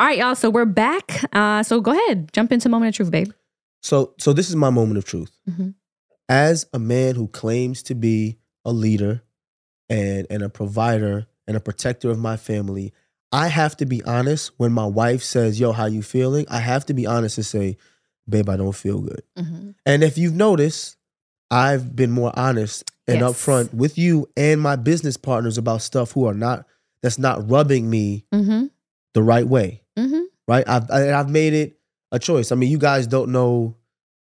All right, y'all. So we're back. Uh, so go ahead. Jump into Moment of Truth, babe. So so this is my moment of truth. Mm-hmm. As a man who claims to be a leader and, and a provider and a protector of my family, I have to be honest when my wife says, yo, how you feeling? I have to be honest and say, babe, I don't feel good. Mm-hmm. And if you've noticed, I've been more honest and yes. upfront with you and my business partners about stuff who are not, that's not rubbing me mm-hmm. the right way. Mm-hmm. Right? I've, I've made it a choice. I mean, you guys don't know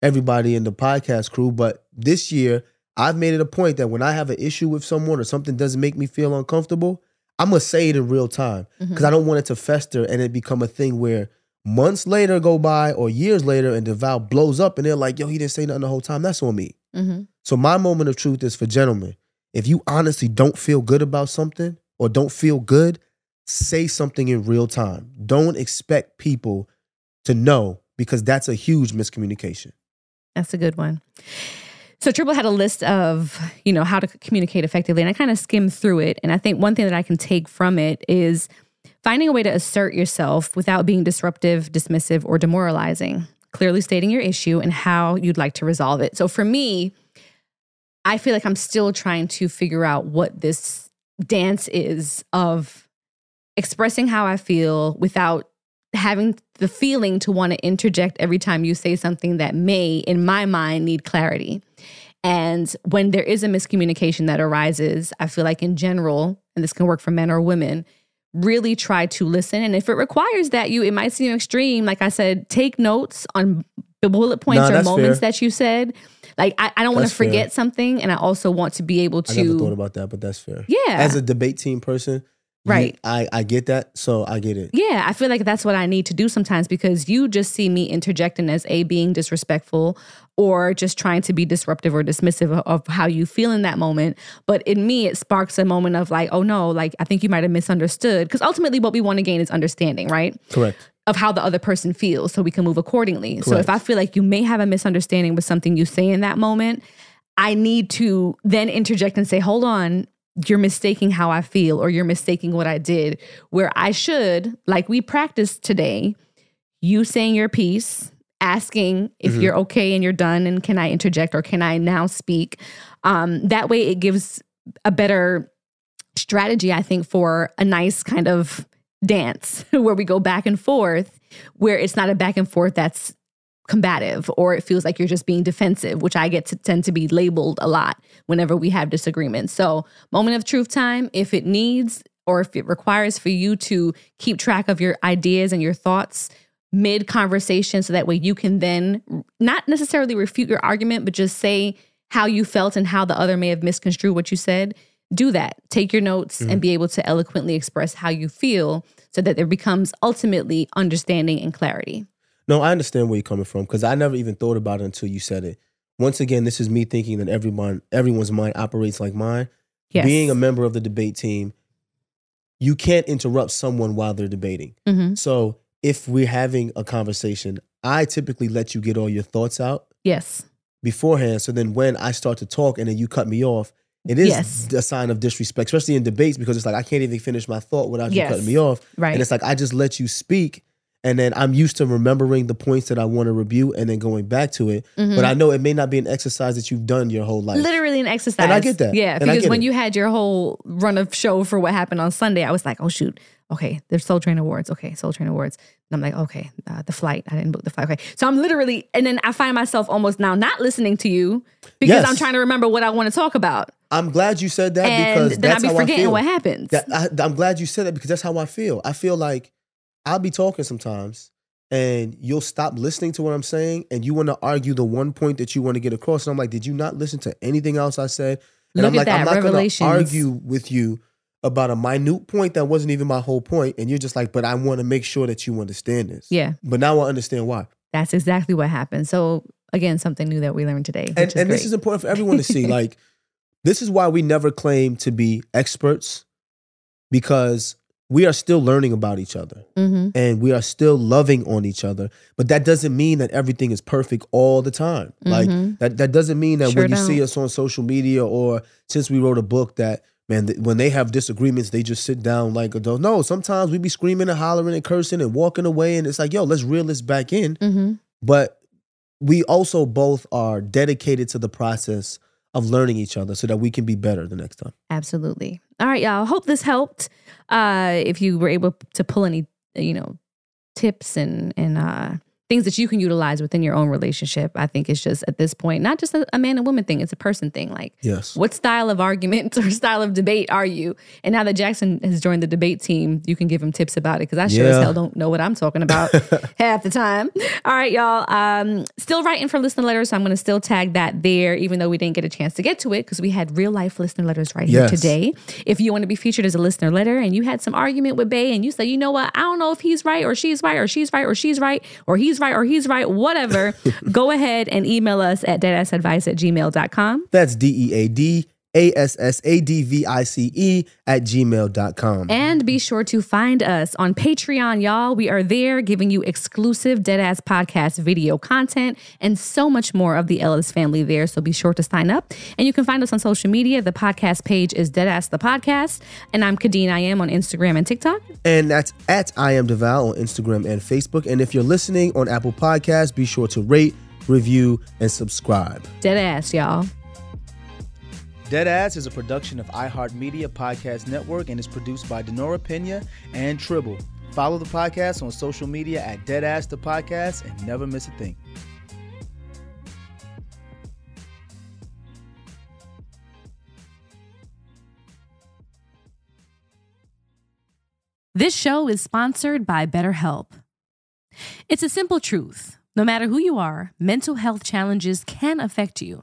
everybody in the podcast crew, but this year I've made it a point that when I have an issue with someone or something doesn't make me feel uncomfortable, I'm going to say it in real time because mm-hmm. I don't want it to fester and it become a thing where months later go by or years later and Deval blows up and they're like, yo, he didn't say nothing the whole time. That's on me. Mm-hmm. So my moment of truth is for gentlemen. If you honestly don't feel good about something or don't feel good, say something in real time. Don't expect people to know because that's a huge miscommunication. That's a good one. So Triple had a list of, you know, how to communicate effectively, and I kind of skimmed through it. And I think one thing that I can take from it is finding a way to assert yourself without being disruptive, dismissive, or demoralizing. Clearly stating your issue and how you'd like to resolve it. So for me, I feel like I'm still trying to figure out what this dance is of expressing how I feel without having the feeling to want to interject every time you say something that may, in my mind, need clarity. And when there is a miscommunication that arises, I feel like in general, and this can work for men or women, really try to listen. And if it requires that you, it might seem extreme. Like I said, take notes on the bullet points nah, or moments fair. that you said. Like, I, I don't want to forget fair. something. And I also want to be able to. I never thought about that, but that's fair. Yeah. As a debate team person. Right. You, I, I get that. So I get it. Yeah. I feel like that's what I need to do sometimes because you just see me interjecting as A, being disrespectful or just trying to be disruptive or dismissive of, of how you feel in that moment. But in me, it sparks a moment of like, oh no, like I think you might have misunderstood. Because ultimately what we want to gain is understanding, right? Correct. Of how the other person feels so we can move accordingly. Correct. So if I feel like you may have a misunderstanding with something you say in that moment, I need to then interject and say, hold on. You're mistaking how I feel or you're mistaking what I did, where I should, like we practiced today, you saying your piece, asking if mm-hmm. you're okay and you're done and can I interject or can I now speak? Um, that way it gives a better strategy, I think, for a nice kind of dance where we go back and forth, where it's not a back and forth that's combative or it feels like you're just being defensive, which I get to tend to be labeled a lot whenever we have disagreements. So moment of truth time, if it needs or if it requires for you to keep track of your ideas and your thoughts mid-conversation so that way you can then not necessarily refute your argument, but just say how you felt and how the other may have misconstrued what you said. Do that. Take your notes mm-hmm. and be able to eloquently express how you feel so that there becomes ultimately understanding and clarity. No, I understand where you're coming from because I never even thought about it until you said it. Once again, this is me thinking that everyone, everyone's mind operates like mine. Yes. Being a member of the debate team, you can't interrupt someone while they're debating. Mm-hmm. So if we're having a conversation, I typically let you get all your thoughts out. Yes. Beforehand. So then when I start to talk and then you cut me off, it is yes. a sign of disrespect, especially in debates, because it's like, I can't even finish my thought without yes. you cutting me off. Right. And it's like, I just let you speak. And then I'm used to remembering the points that I want to review and then going back to it. Mm-hmm. But I know it may not be an exercise that you've done your whole life. Literally an exercise. And I get that. Yeah, and because when it. you had your whole run of show for what happened on Sunday, I was like, oh, shoot. Okay, there's Soul Train Awards. Okay, Soul Train Awards. And I'm like, okay, uh, the flight. I didn't book the flight. Okay, so I'm literally, and then I find myself almost now not listening to you because yes. I'm trying to remember what I want to talk about. I'm glad you said that and because that's how I feel. Then I'll be forgetting what happens. That, I, I'm glad you said that because that's how I feel. I feel like I'll be talking sometimes and you'll stop listening to what I'm saying and you want to argue the one point that you want to get across. And I'm like, did you not listen to anything else I said? And Look I'm like, that. I'm not going to argue with you about a minute point that wasn't even my whole point. And you're just like, but I want to make sure that you understand this. Yeah. But now I understand why. That's exactly what happened. So again, something new that we learned today. And, and this is important for everyone to see. Like, this is why we never claim to be experts, because we are still learning about each other mm-hmm. and we are still loving on each other. But that doesn't mean that everything is perfect all the time. Mm-hmm. Like that, that doesn't mean that sure when you don't. see us on social media or since we wrote a book that, man, th- when they have disagreements, they just sit down like adults. No, sometimes we be screaming and hollering and cursing and walking away. And it's like, yo, let's reel this back in. Mm-hmm. But we also both are dedicated to the process of learning each other so that we can be better the next time. Absolutely. All right, y'all. Hope this helped. Uh, if you were able to pull any, you know, tips and, and uh, things that you can utilize within your own relationship. I think it's just at this point, not just a, a man and woman thing, it's a person thing. Like, yes. what style of argument or style of debate are you? And now that Jackson has joined the debate team, you can give him tips about it because I sure yeah. as hell don't know what I'm talking about half the time. All right, y'all. Um, still writing for listener letters, so I'm going to still tag that there, even though we didn't get a chance to get to it because we had real life listener letters right yes. here today. If you want to be featured as a listener letter and you had some argument with Bae and you say, you know what, I don't know if he's right or she's right or she's right or she's right or he's right or he's right, whatever, go ahead and email us at deadassadvice at gmail dot com. That's D E A D A S S A D V I C E at gmail dot com. And be sure to find us on Patreon, y'all. We are there giving you exclusive Deadass Podcast video content and so much more of the Ellis family there. So be sure to sign up. And you can find us on social media. The podcast page is Deadass the Podcast. And I'm Kadeen I Am on Instagram and TikTok. And that's at I Am Deval on Instagram and Facebook. And if you're listening on Apple Podcasts, be sure to rate, review, and subscribe. Deadass, y'all. Deadass is a production of iHeartMedia Podcast Network and is produced by Denora Pena and Tribble. Follow the podcast on social media at Deadass the Podcast and never miss a thing. This show is sponsored by BetterHelp. It's a simple truth. No matter who you are, mental health challenges can affect you,